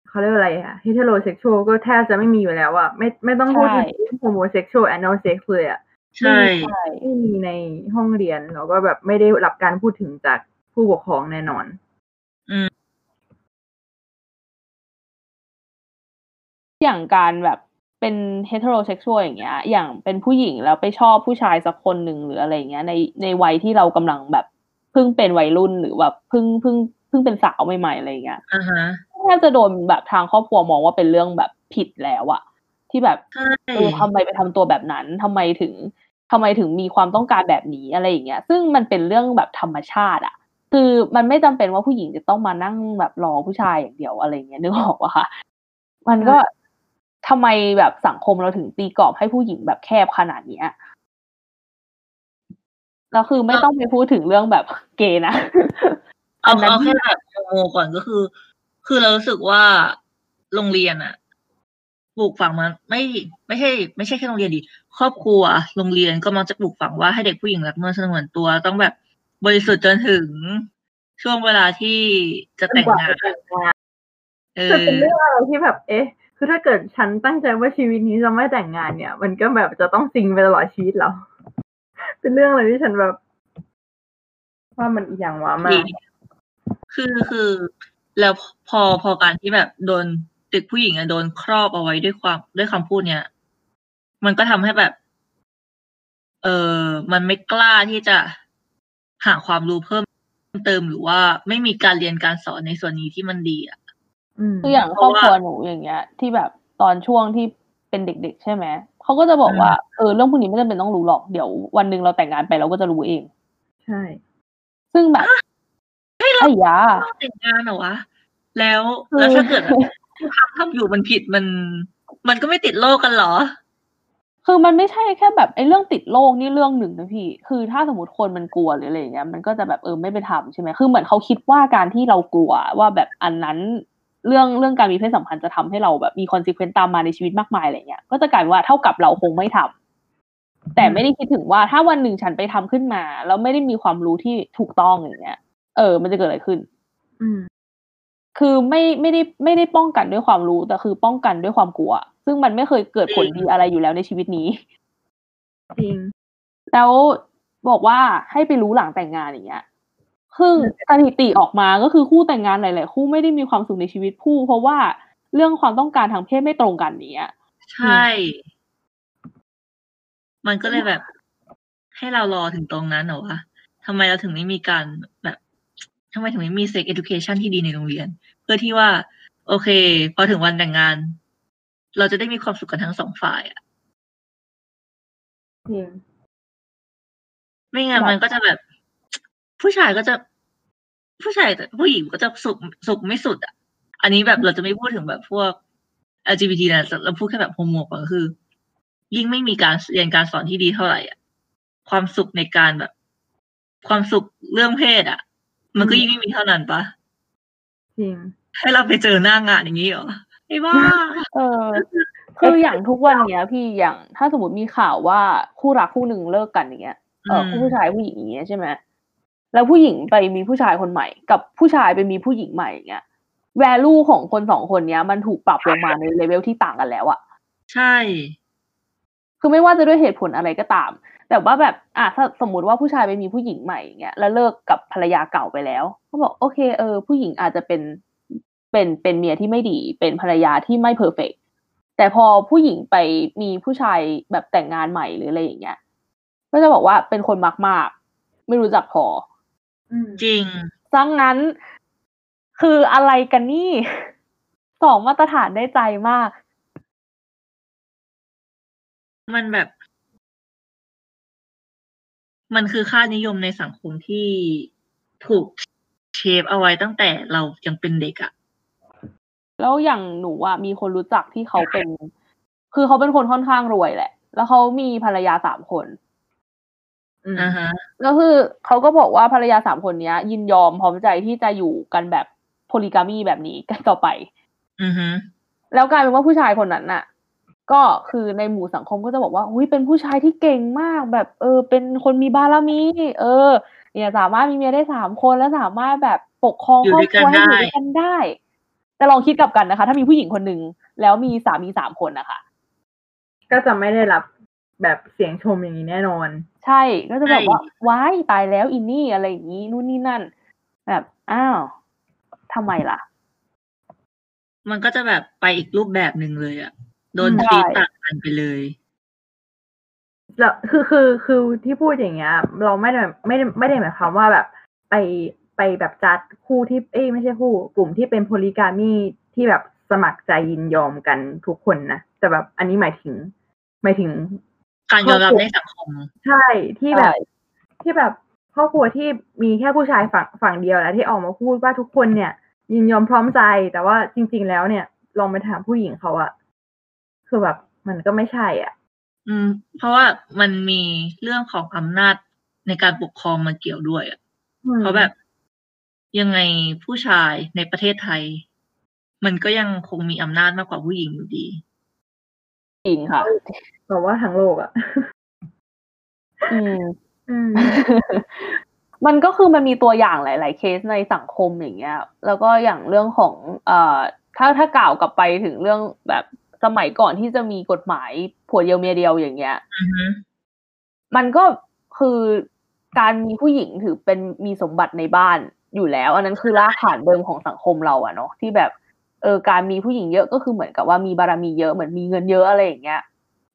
เขาเรียกอะไรอะเฮเทโรเซ็กชวลก็แทบจะไม่มีอยู่แล้วอะไม่ต้องพูดถึงโฮโมเซ็กชวลแอนนัลเซ็กเลยอะไม่มีในห้องเรียนแล้วก็แบบไม่ได้รับการพูดถึงจากผู้ปกครองแน่นอนอย่างการแบบเป็นเฮเทโรเซ็กชวลอย่างเงี้ยอย่างเป็นผู้หญิงแล้วไปชอบผู้ชายสักคนหนึ่งหรืออะไรเงี้ยในวัยที่เรากำลังแบบเพิ่งเป็นวัยรุ่นหรือแบบเพิ่งเป็นสาวใหม่ๆอะไรอย่างเงี้ยแทบจะโดนแบบทางครอบครัวมองว่าเป็นเรื่องแบบผิดแล้วอะที่แบบทำไมไปทำตัวแบบนั้นทำไมถึงมีความต้องการแบบนี้อะไรอย่างเงี้ยซึ่งมันเป็นเรื่องแบบธรรมชาติอะคือมันไม่จำเป็นว่าผู้หญิงจะต้องมานั่งแบบรอผู้ชายอย่างเดียวอะไรอย่างเงี้ยนึกออกปะคะมันก็ทำไมแบบสังคมเราถึงตีกรอบให้ผู้หญิงแบบแคบขนาดเนี้ยแล้วคือไม่ต้องไปพูดถึงเรื่องแบบเกย์นะเอาแค่แบบโมก่อนก็คือเรารู้สึกว่าโรงเรียนอะ ปลูกฝังมาไม่ใช่แค่โรงเรียนดิครอบครัวโรงเรียนก็มักจะปลูกฝังว่าให้เด็กผู้หญิงรักเนื้อสงวนตัวต้องแบบบริสุทธิ์จนถึงช่วงเวลาที่จะแต่งงานเป็นเรื่องอะไรที่แบบเอ๊ะคือถ้าเกิดฉันตั้งใจว่าชีวิตนี้จะไม่แต่งงานเนี่ยมันก็แบบจะต้องซิงไปตลอดชีวิตเราเป็นเรื่องอะไรที่ฉันแบบว่ามันอย่างว่ามากคือแล้วพอการที่แบบโดนเด็กผู้หญิงอะโดนครอบเอาไว้ด้วยคำพูดเนี่ยมันก็ทำให้แบบมันไม่กล้าที่จะหาความรู้เพิ่มเติมหรือว่าไม่มีการเรียนการสอนในส่วนนี้ที่มันดีอะคืออย่างครอบครัวหนูอย่างเงี้ยที่แบบตอนช่วงที่เป็นเด็กๆใช่ไหมเขาก็จะบอกว่าเรื่องพวกนี้ไม่จำเป็นต้องรู้หรอกเดี๋ยววันนึงเราแต่งงานไปเราก็จะรู้เองใช่ซึ่งแบบไอ้ยาแต่งงานเหรอวะแล้วถ้าเกิดทำอยู่มันผิดมันก็ไม่ติดโรคกันหรอคือมันไม่ใช่แค่แบบไอ้เรื่องติดโรคนี่เรื่องหนึ่งนะพี่คือถ้าสมมติคนมันกลัวหรืออะไรอย่างเงี้ยมันก็จะแบบไม่ไปทำใช่ไหมคือเหมือนเขาคิดว่าการที่เรากลัวว่าแบบอันนั้นเรื่องการมีเพศสัมพันธ์จะทำให้เราแบบมีคอนซิเควนซ์ตามมาในชีวิตมากมายอะไรเงี้ยก็จะกลายว่าเท่ากับเราคงไม่ทำแต่ไม่ได้คิดถึงว่าถ้าวันหนึ่งฉันไปทำขึ้นมาแล้วไม่ได้มีความรู้ที่ถูกต้องอย่างเงี้ยมันจะเกิดอะไรขึ้นคือไม่ได้ป้องกันด้วยความรู้แต่คือป้องกันด้วยความกลัวซึ่งมันไม่เคยเกิดผลดีอะไรอยู่แล้วในชีวิตนี้จริงแล้วบอกว่าให้ไปรู้หลังแต่งงานอย่างเงี้ยซึ่งสถิติออกมาก็คือคู่แต่งงานหลายๆคู่ไม่ได้มีความสุขในชีวิตคู่เพราะว่าเรื่องความต้องการทางเพศไม่ตรงกันเนี้ยใช่มันก็เลยแบบให้เรารอถึงตรงนั้นเหรอวะทำไมเราถึงไม่มีการแบบทำไมถึงไม่มี sex education ที่ดีในโรงเรียนเพื่อที่ว่าโอเคพอถึงวันแต่งงานเราจะได้มีความสุขกันทั้งสองฝ่ายอ่ะไม่งั้นมันก็จะแบบผู้ชายแต่ผู้หญิงก็จะสุขไม่สุดอ่ะอันนี้แบบเราจะไม่พูดถึงแบบพวก LGBT นะเราพูดแค่แบบโฮโมก็คือยิ่งไม่มีการเรียนการสอนที่ดีเท่าไหร่อ่ะความสุขในการแบบความสุขเรื่องเพศอ่ะมันก็ยิ่งไม่มีเท่านั้นปะจริงให้เราไปเจอหน้างานอย่างนี้เหรอไอ้บ้าคืออย่างทุกวันเนี้ยพี่อย่างถ้าสมมติมีข่าวว่าคู่รักคู่หนึ่งเลิกกันอย่างเงี้ยผู้ชายผู้หญิงอย่างเงี้ยใช่ไหมแล้วผู้หญิงไปมีผู้ชายคนใหม่กับผู้ชายไปมีผู้หญิงใหม่อย่างเงี้ย value ของคนสองคนเนี้ยมันถูกปรับลงมาในเลเวลที่ต่างกันแล้วอ่ะใช่คือไม่ว่าจะด้วยเหตุผลอะไรก็ตามแต่ว่าแบบถ้าสมมติว่าผู้ชายไปมีผู้หญิงใหม่อย่างเงี้ยแล้วเลิกกับภรรยาเก่าไปแล้วเขาบอกโอเคผู้หญิงอาจจะเป็นเมียที่ไม่ดีเป็นภรรยาที่ไม่เพอร์เฟกต์แต่พอผู้หญิงไปมีผู้ชายแบบแต่งงานใหม่หรืออะไรอย่างเงี้ยก็จะบอกว่าเป็นคนมากๆไม่รู้จักพอจริงดังนั้นคืออะไรกันนี่สองมาตรฐานได้ใจมากมันแบบมันคือค่านิยมในสังคมที่ถูกเชฟเอาไว้ตั้งแต่เรายังเป็นเด็กอะแล้วอย่างหนูอะมีคนรู้จักที่เขาเป็นคือเขาเป็นคนค่อนข้างรวยแหละแล้วเขามีภรรยา3คนแล้วคือเขาก็บอกว่าภรรยา3คนนี้ยินยอมพร้อมใจที่จะอยู่กันแบบโพลีกามีแบบนี้กันต่อไปแล้วกลายเป็นว่าผู้ชายคนนั้นอะก็คือในหมู่สังคมก็จะบอกว่าอุ้ยเป็นผู้ชายที่เก่งมากแบบเป็นคนมีบารมีเนี่ยสามารถมีเมียได้3คนและสามารถแบบปกครองครอบครัวให้อยู่ด้วยกันได้แต่ลองคิดกลับกันนะคะถ้ามีผู้หญิงคนนึงแล้วมีสามี3คนนะคะก็จะไม่ได้รับแบบเสียงชมอย่างนี้แน่นอนใช่ก็จะแบบว่าว้ายตายแล้วอินนี่อะไรอย่างนี้นู่นนี่นั่นแบบอ้าวทำไมล่ะมันก็จะแบบไปอีกรูปแบบนึงเลยอะโดนตีต่างกันไปเลยแล้วคือที่พูดอย่างเงี้ยเราไม่ได้หมายความว่าแบบไปแบบจัดคู่ที่ไม่ใช่คู่กลุ่มที่เป็นโพลีกามีที่แบบสมัครใจยินยอมกันทุกคนนะแต่แบบอันนี้หมายถึงการยอมรับในสังคมใช่ที่แบบครอบครัวที่มีแค่ผู้ชายฝั่งเดียวแล้วที่ออกมาพูดว่าทุกคนเนี่ยยินยอมพร้อมใจแต่ว่าจริงๆแล้วเนี่ยลองไปถามผู้หญิงเขาอะคือแบบมันก็ไม่ใช่อ่ะเพราะว่ามันมีเรื่องของอำนาจในการปกครองมาเกี่ยวด้วยอ่ะเพราะแบบยังไงผู้ชายในประเทศไทยมันก็ยังคงมีอำนาจมากกว่าผู้หญิงอยู่ดี จริงค่ะแต่ว่าทั้งโลกอ่ะมันก็คือมันมีตัวอย่างหลายๆเคสในสังคมอย่างเงี้ยแล้วก็อย่างเรื่องของถ้ากล่าวกลับไปถึงเรื่องแบบสมัยก่อนที่จะมีกฎหมายผัวเดียวเมียเดียวอย่างเงี้ยมันก็คือการมีผู้หญิงถือเป็นมีสมบัติในบ้านอยู่แล้วอันนั้นคือรากฐานเดิมของสังคมเราอะเนาะที่แบบการมีผู้หญิงเยอะก็คือเหมือนกับว่ามีบารมีเยอะเหมือนมีเงินเยอะอะไรอย่างเงี้ย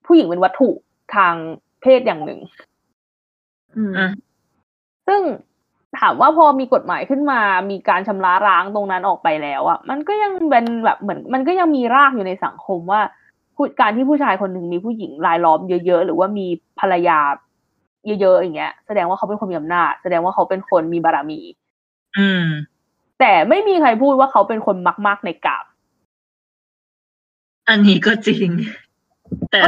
ผู้หญิงเป็นวัตถุทางเพศอย่างหนึ่งซึ่งถามว่าพอมีกฎหมายขึ้นมามีการชำระล้างตรงนั้นออกไปแล้วอะมันก็ยังเป็นแบบเหมือนมันก็ยังมีรากอยู่ในสังคมว่าการที่ผู้ชายคนหนึ่งมีผู้หญิงรายล้อมเยอะๆหรือว่ามีภรรยาเยอะๆอย่างเงี้ยแสดงว่าเขาเป็นคนมีอำนาจแสดงว่าเขาเป็นคนมีบารมีแต่ไม่มีใครพูดว่าเขาเป็นคนมากๆในกาบอันนี้ก็จริงแต่เ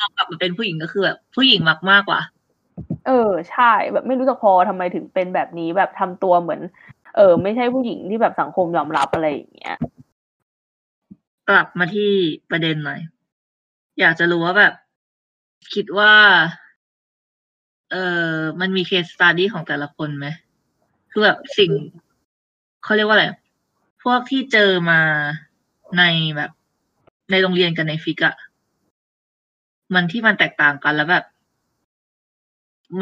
รากลับมาเป็นผู้หญิงก็คือแบบผู้หญิงมากกว่าใช่แบบไม่รู้จะพอทำไมถึงเป็นแบบนี้แบบทำตัวเหมือนไม่ใช่ผู้หญิงที่แบบสังคมยอมรับอะไรอย่างเงี้ยกลับมาที่ประเด็นหน่อยอยากจะรู้ว่าแบบคิดว่ามันมี case study ของแต่ละคนไหมคือแบบสิ่งเขาเรียกว่าอะไรพวกที่เจอมาในแบบในโรงเรียนกันในฟิกอะมันที่มันแตกต่างกันแล้วแบบ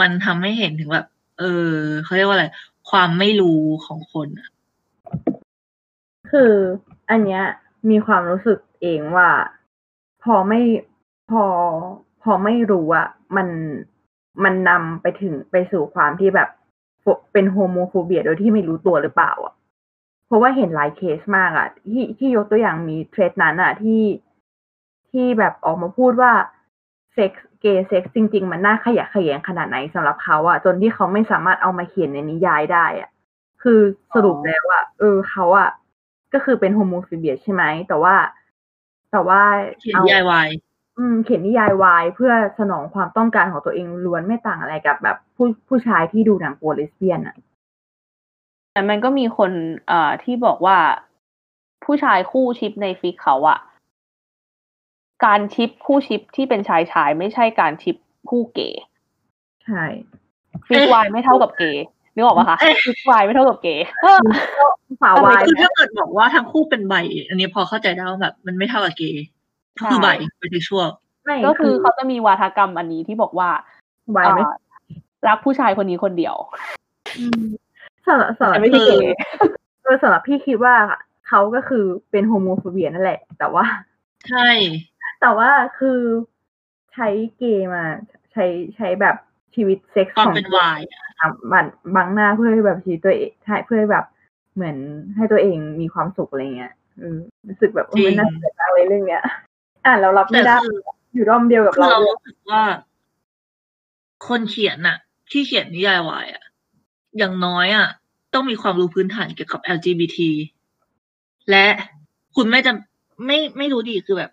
มันทำให้เห็นถึงแบบเขาเรียกว่าอะไรความไม่รู้ของคนอะคืออันเนี้ยมีความรู้สึกเองว่าพอไม่รู้อะมันนำไปสู่ความที่แบบเป็นโฮโมโฟเบียโดยที่ไม่รู้ตัวหรือเปล่าอ่ะเพราะว่าเห็นหลายเคสมากอ่ะที่ยกตัวอย่างมีเทรนด์นั้นอ่ะที่แบบออกมาพูดว่าเซ็กส์เกย์เซ็กส์จริงๆมันน่าขยะแขยงขนาดไหนสำหรับเขาอ่ะจนที่เขาไม่สามารถเอามาเขียนในนิยายได้อ่ะคือสรุปแล้วว่าเขาอ่ะก็คือเป็นโฮโมโฟเบียใช่ไหมแต่ว่าเขียนนิยายวายเขียนนิยายวายเพื่อสนองความต้องการของตัวเองล้วนไม่ต่างอะไรกับแบบผู้ชายที่ดูหนังโปเลสเบียนอ่ะแต่มันก็มีคนที่บอกว่าผู้ชายคู่ชิปในฟิกเขาอ่ะการชิปคู่ชิปที่เป็นชายไม่ใช่การชิปคู่เกย์ใช่ฟิกวายไม่เท่ากับเกย์นึกออกปะคะฟิกวายไม่เท่ากับเกย์สาววายคือถ้าเกิดบอกว่าทั้งคู่เป็นไบอันนี้พอเข้าใจได้ว่าแบบมันไม่เท่ากับเกย์คือใบไปถึงชั่วก็คือเขาจะมีวาทกรรมอันนี้ที่บอกว่าใบไม่รักผู้ชายคนนี้คนเดียวสำหรับพี่โดยสำหรับพี่คิดว่าเขาก็คือเป็นโฮโมโฟเบียนั่นแหละแต่ว่าใช่แต่ว่าคือใช้เกย์มาใช้แบบชีวิตเซ็กส์ของตัวเองบังหน้าเพื่อให้แบบชีวิตตัวเองเพื่อแบบเหมือนให้ตัวเองมีความสุขอะไรเงี้ยรู้สึกแบบมันน่าเสียดายเลยเรื่องเนี้ยเรารับไม่ได้อยู่ร่วมเดียวกับเราคือเรารู้สึกว่าคนเขียนน่ะที่เขียนนิยายวายอ่ะอย่างน้อยอ่ะต้องมีความรู้พื้นฐานเกี่ยวกับ LGBT และคุณไม่รู้ดีคือแบบ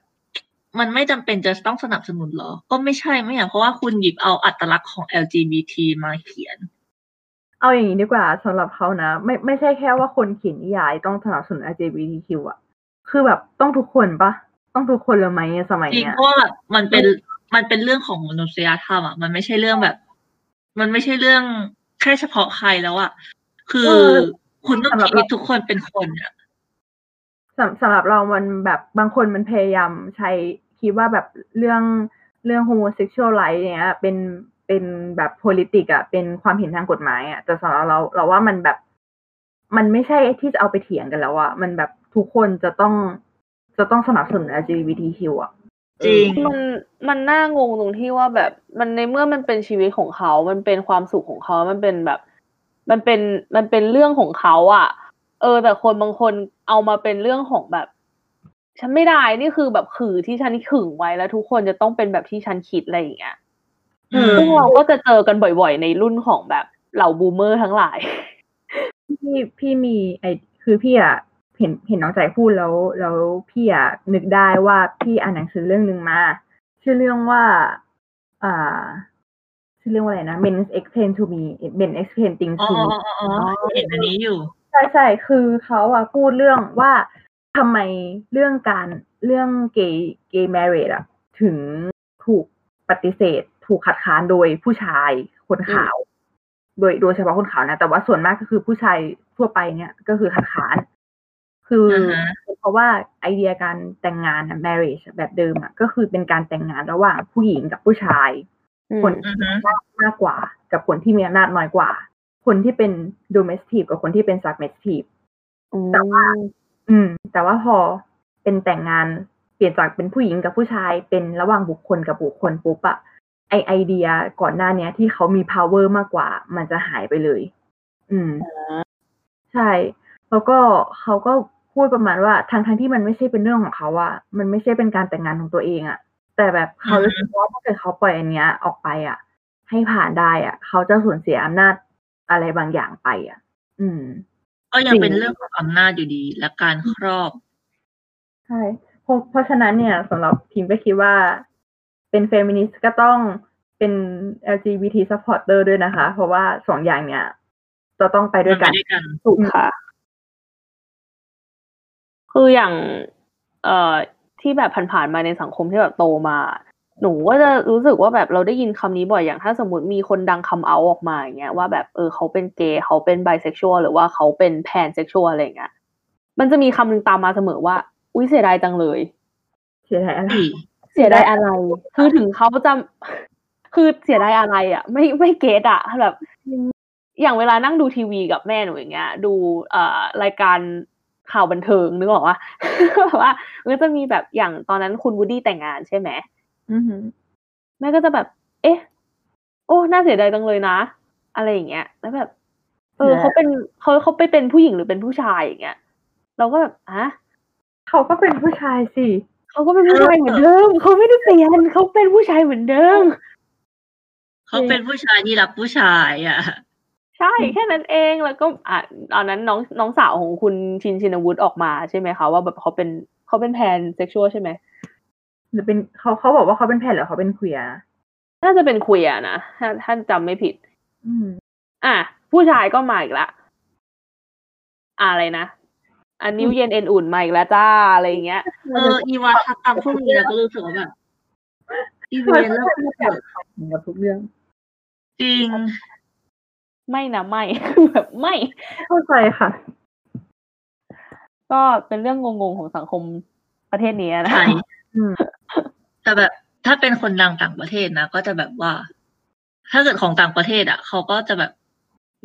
มันไม่จำเป็นจะต้องสนับสนุนหรอก็ไม่ใช่ไม่อย่างเพราะว่าคุณหยิบเอาอัตลักษณ์ของ LGBT มาเขียนเอาอย่างนี้ดีกว่าสำหรับเขานะไม่ใช่แค่ว่าคนเขียนนิยายต้องสนับสนุน LGBTQ อ่ะคือแบบต้องทุกคนปะต้องทุกคนเลยไหมสมัยเนี้ยจริงเพราะว่ามันเป็นเรื่องของมนุษยธรรมอ่ะมันไม่ใช่เรื่องแบบมันไม่ใช่เรื่องแค่เฉพาะใครแล้วอ่ะคือคุณต้องคิดทุกคนเป็นคนอ่ะสำหรับเรามันแบบบางคนมันพยายามใช้คิดว่าแบบเรื่อง homosexual life เนี้ยเป็นแบบ politics อ่ะเป็นความเห็นทางกฎหมายอ่ะแต่สำหรับเราว่ามันแบบมันไม่ใช่ที่จะเอาไปเถียงกันแล้วอ่ะมันแบบทุกคนจะต้องสนับสนุน LGBTQ อ่ะจริงมันน่างงตรงที่ว่าแบบมันในเมื่อมันเป็นชีวิตของเขามันเป็นความสุขของเขามันเป็นแบบมันเป็นเรื่องของเขาอ่ะแต่คนบางคนเอามาเป็นเรื่องของแบบฉันไม่ได้นี่คือแบบคือที่ฉันขึงไว้แล้วทุกคนจะต้องเป็นแบบที่ฉันคิดอะไรอย่างเงี้ยซึ่งเราก็จะเจอกันบ่อยๆในรุ่นของแบบเหล่าบูมเมอร์ทั้งหลายพี่มีไอคือพี่อ่ะเห็นน้องใจพูดแล้วพี่อ่ะนึกได้ว่าพี่อ่านหนังสือเรื่องนึงมาชื่อเรื่องว่าชื่อเรื่องว่าอะไรนะ Men Explain to Me Men Explain Things to Me เห็นอันนี้อยู่ใช่ๆคือเขาอ่ะพูดเรื่องว่าทำไมเรื่องเกย์แมร์เรจอ่ะ ถึงถูกปฏิเสธถูกขัดขานโดยผู้ชายคนขาวโดยเฉพาะคนขาวนะแต่ว่าส่วนมากก็คือผู้ชายทั่วไปเนี่ยก็คือขัดขานคือ เพราะว่าไอเดียการแต่งงานนะmarriage แบบเดิมอ่ะก็คือเป็นการแต่งงานระหว่างผู้หญิงกับผู้ชายคนที่มีอำนาจมากกว่ากับคนที่มีอำนาจน้อยกว่าคนที่เป็น domestic กับคนที่เป็น submissive แต่ว่าพอเป็นแต่งงานเปลี่ยนจากเป็นผู้หญิงกับผู้ชายเป็นระหว่างบุคคลกับบุคคลปุ๊บอะไอเดียก่อนหน้านี้ที่เขามี power มากกว่ามันจะหายไปเลยใช่แล้วก็เขาก็พูดประมาณว่าทั้งที่มันไม่ใช่เป็นเรื่องของเขาอะมันไม่ใช่เป็นการแต่งงานของตัวเองอะแต่แบบเขารู้สึกว่าถ้าเกิดเขาปล่อยอันเนี้ยออกไปอะให้ผ่านได้อะเขาจะสูญเสียอำนาจอะไรบางอย่างไปอะก็ยังเป็นเรื่องของอำนาจอยู่ดีและการครอบใช่เพราะฉะนั้นเนี่ยสำหรับพิมพ์ก็คิดว่าเป็นเฟมินิสต์ก็ต้องเป็น LGBT supporter ด้วยนะคะเพราะว่าสองอย่างเนี่ยจะต้องไปด้วยกันถูกค่ะคืออย่างที่แบบผ่านๆมาในสังคมที่แบบโตมาหนูก็จะรู้สึกว่าแบบเราได้ยินคำนี้บ่อยอย่างถ้าสมมติมีคนดังคัมเอาท์ออกมาอย่างเงี้ยว่าแบบเขาเป็นเกย์เขาเป็นไบเซ็กชวลหรือว่าเขาเป็นแพนเซ็กชวลอะไรอย่างเงี้ยมันจะมีคำหนึ่งตามมาเสมอว่าอุ๊ยเสียดายจังเลยเสียดายอะไรคือถึงเขาจะคือเสียดายอะไรอ่ะไม่เก็ทอ่ะแบบอย่างเวลานั่งดูทีวีกับแม่หนูอย่างเงี้ยดูรายการข่าวบันเทิงนึกออกว่าก็จะมีแบบอย่างตอนนั้นคุณวูดดี้แต่งงานใช่ไหมแม่ก็จะแบบเอ๊ะโอ้น่าเสียดายจังเลยนะอะไรอย่างเงี้ยแล้วแบบเขาไปเป็นผู้หญิงหรือเป็นผู้ชายอย่างเงี้ยเราก็แบบฮะเขาก็เป็นผู้ชายสิเขาก็เป็นผู้ชายเหมือนเดิมเขาไม่ได้เปลี่ยนเขาเป็นผู้ชายเหมือนเดิมเขาเป็นผู้ชายที่รับผู้ชายอ่ะใช่แค่นั้นเองแล้วก็ตอนนั้นน้องสาวของคุณชินวุฒิออกมาใช่ไหมคะว่าแบบเขาเป็นแพนเซ็กชวลใช่ไหมหรือเป็นเขาบอกว่าเขาเป็นแพนหรือเขาเป็นเควียร์น่าจะเป็นเควียร์นะถ้าจำไม่ผิดผู้ชายก็มาอีกละอะไรนะอันนิ้วเย็นเอ็นอุ่นมาอีกแล้วจ้าอะไรอย่างเงี้ยอีวาทักตามพวกนี้แล้วก็รู้สึกว่าแบบอีเวนต์แล้วแบบทุกเรื่องจริงไม่นะไม่แบบไม่เข้าใจค่ะก็เป็นเรื่องงงๆของสังคมประเทศนี้นะแต่แบบถ้าเป็นคนดังต่างประเทศนะก็จะแบบว่าถ้าเกิดของต่างประเทศอ่ะเขาก็จะแบบ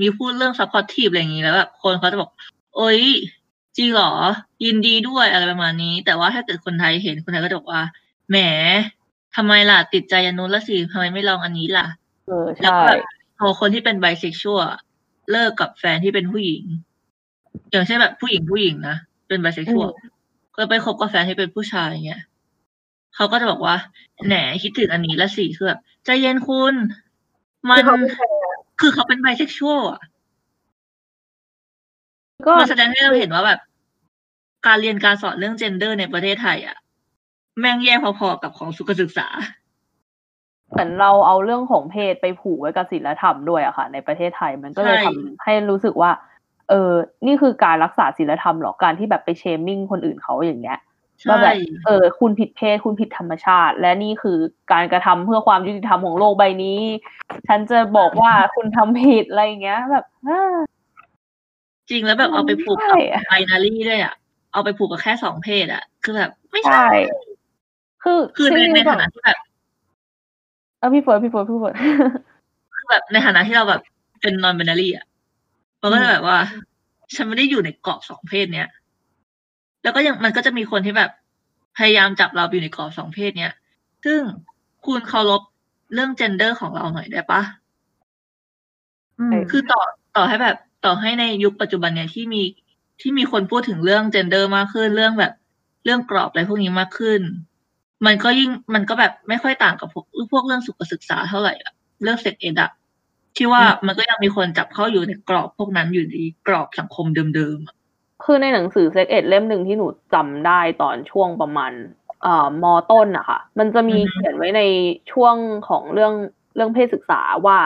มีพูดเรื่อง supportive อะไรอย่างงี้แล้วแบบคนเขาจะบอกโอ๊ยจริงเหรอยินดีด้วยอะไรประมาณนี้แต่ว่าถ้าเกิดคนไทยเห็นคนไทยก็จะบอกว่าแหมทำไมล่ะติดใจอันนู้นละสิทำไมไม่ลองอันนี้ล่ะแล้วแบบพอคนที่เป็นไบเซ็กชวลเลิกกับแฟนที่เป็นผู้หญิงอย่างเช่นแบบผู้หญิงนะเป็นไบเซ็กชวลก็ไปคบกับแฟนที่เป็นผู้ชายเงี้ยเขาก็จะบอกว่าแหมคิดถึงอันนี้ละสิคือแบบใจเย็นคุณมันคือเขาเป็นไบเซ็กชวลอ่ะก็แสดงให้เราเห็นว่าแบบการเรียนการสอนเรื่องเจนเดอร์ในประเทศไทยอ่ะแม่งแย่พอๆกับของการศึกษาเหมือนเราเอาเรื่องของเพศไปผูกไว้กับศีลธรรมด้วยอะค่ะในประเทศไทยมันก็เลยทำให้รู้สึกว่านี่คือการรักษาศีลธรรมหรอการที่แบบไปเชมมิ่งคนอื่นเขาอย่างเงี้ยว่าแบบคุณผิดเพศคุณผิดธรรมชาติและนี่คือการกระทำเพื่อความยุติธรรมของโลกใบนี้ฉันจะบอกว่าคุณทำผิดอะไรอย่างเงี้ยแบบจริงแล้วแบบเอาไปผูกกับไบนารี่ด้วยอ่ะเอาไปผูกกับแค่สองเพศอ่ะคือแบบไม่ใช่คือในฐานะที่แบบพี่เฟิร์ดคือแบบในฐานะที่เราแบบเป็นนอนไบนารี่อ่ะมันก็จะแบบว่าฉันไม่ได้อยู่ในกรอบสองเพศเนี้ยแล้วก็ยังมันก็จะมีคนที่แบบพยายามจับเราอยู่ในกรอบสองเพศเนี้ยซึ่งคุณเคารพเรื่องเจนเดอร์ของเราหน่อยได้ปะคือต่อให้แบบต่อให้ในยุคปัจจุบันเนี่ยที่มีคนพูดถึงเรื่องเจนเดอร์มากขึ้นเรื่องแบบเรื่องกรอบอะไรพวกนี้มากขึ้นมันก็แบบไม่ค่อยต่างกับพวกเรื่องสุขศึกษาเท่าไหร่อะเรื่องเซ็กเอดอะที่ว่ามันก็ยังมีคนจับเข้าอยู่ในกรอบพวกนั้นอยู่ในกรอบสังคมเดิมๆคือในหนังสือเซ็กเอดเล่มหนึ่งที่หนูจำได้ตอนช่วงประมาณม.ต้นอะค่ะมันจะมีเขียนไว้ในช่วงของเรื่องเพศศึกษาว่า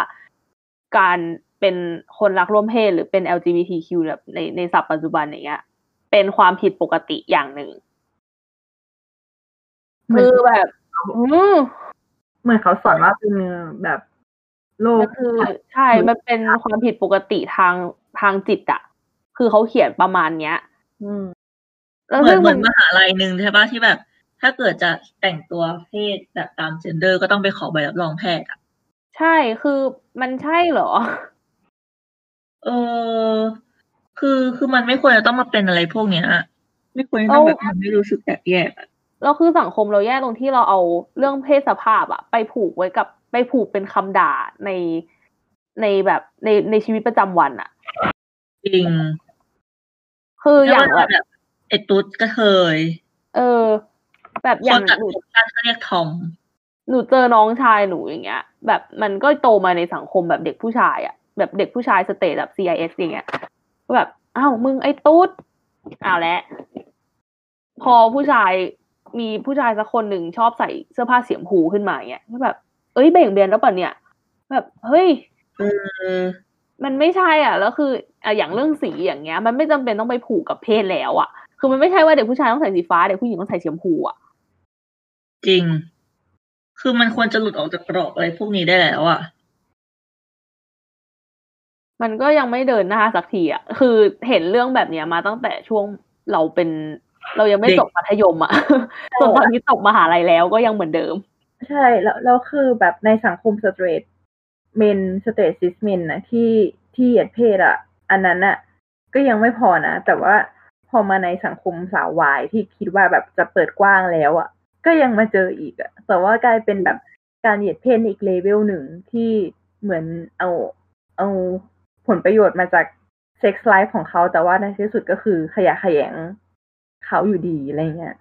การเป็นคนรักร่วมเพศหรือเป็น LGBTQ แบบในศัพท์ปัจจุบันอย่างเงี้ยเป็นความผิดปกติอย่างหนึ่งคือแบบ เหมือนเขาสอนว่าเป็นแบบโลกคือใช่มันเป็นความผิดปกติทางจิตอ่ะคือเขาเขียนประมาณเนี้ยเหมือนมหาลัยนึงใช่ป่ะที่แบบถ้าเกิดจะแต่งตัวเพศแบบตามเจนเดอร์ก็ต้องไปขอใบรับรองแพทย์อ่ะใช่คือมันใช่เหรอคือมันไม่ควรจะต้องมาเป็นอะไรพวกเนี้ยไม่ควรจะต้องแบบทำให้รู้สึกแตกแยกแล้วคือสังคมเราแย่ตรงที่เราเอาเรื่องเพศสภาพอะไปผูกไว้กับไปผูกเป็นคำด่าในแบบในชีวิตประจำวันอะจริงคืออย่างแบบไอ้ตุ๊ดกระเทยแบบอย่างหนูเขาเรียกทอมหนูเจอน้องชายหนูอย่างเงี้ยแบบมันก็โตมาในสังคมแบบเด็กผู้ชายอะแบบเด็กผู้ชายสเตทแบบ CIS อย่างเงี้ยก็แบบอ้าวมึงไอ้ตุ๊ดอ้าวและพอผู้ชายมีผู้ชายสักคนหนึ่งชอบใส่เสื้อผ้าสีชมพูขึ้นมาเงี้ยก็แบบเอ้ยเบ่งเบนแล้วป่ะเนี่ยแบบเฮ้ยมันไม่ใช่อ่ะแล้วคืออย่างเรื่องสีอย่างเงี้ยมันไม่จำเป็นต้องไปผูกกับเพศแล้วอ่ะคือมันไม่ใช่ว่าเด็กผู้ชายต้องใส่สีฟ้าเด็กผู้หญิงต้องใส่สีชมพูอ่ะจริงคือมันควรจะหลุดออกจากกรอบอะไรพวกนี้ได้แล้วอ่ะมันก็ยังไม่เดินหน้าสักทีอ่ะคือเห็นเรื่องแบบเนี้ยมาตั้งแต่ช่วงเรายังไม่จบมัธยมอ่ะจนตอนนี้จบมหาลัยแล้วก็ยังเหมือนเดิมใช่แล้วคือแบบในสังคมสเตรทเมนสเตรทซิสเมนนะที่เหยียดเพศอ่ะอันนั้นอ่ะก็ยังไม่พอนะแต่ว่าพอมาในสังคมสาววายที่คิดว่าแบบจะเปิดกว้างแล้วอ่ะก็ยังมาเจออีกอ่ะแต่ว่ากลายเป็นแบบการเหยียดเพศอีกเลเวลหนึ่งที่เหมือนเอาผลประโยชน์มาจากเซ็กส์ไลฟ์ของเขาแต่ว่าในที่สุดก็คือขยะแขยงเขาอยู่ดีอะไรเงี้ย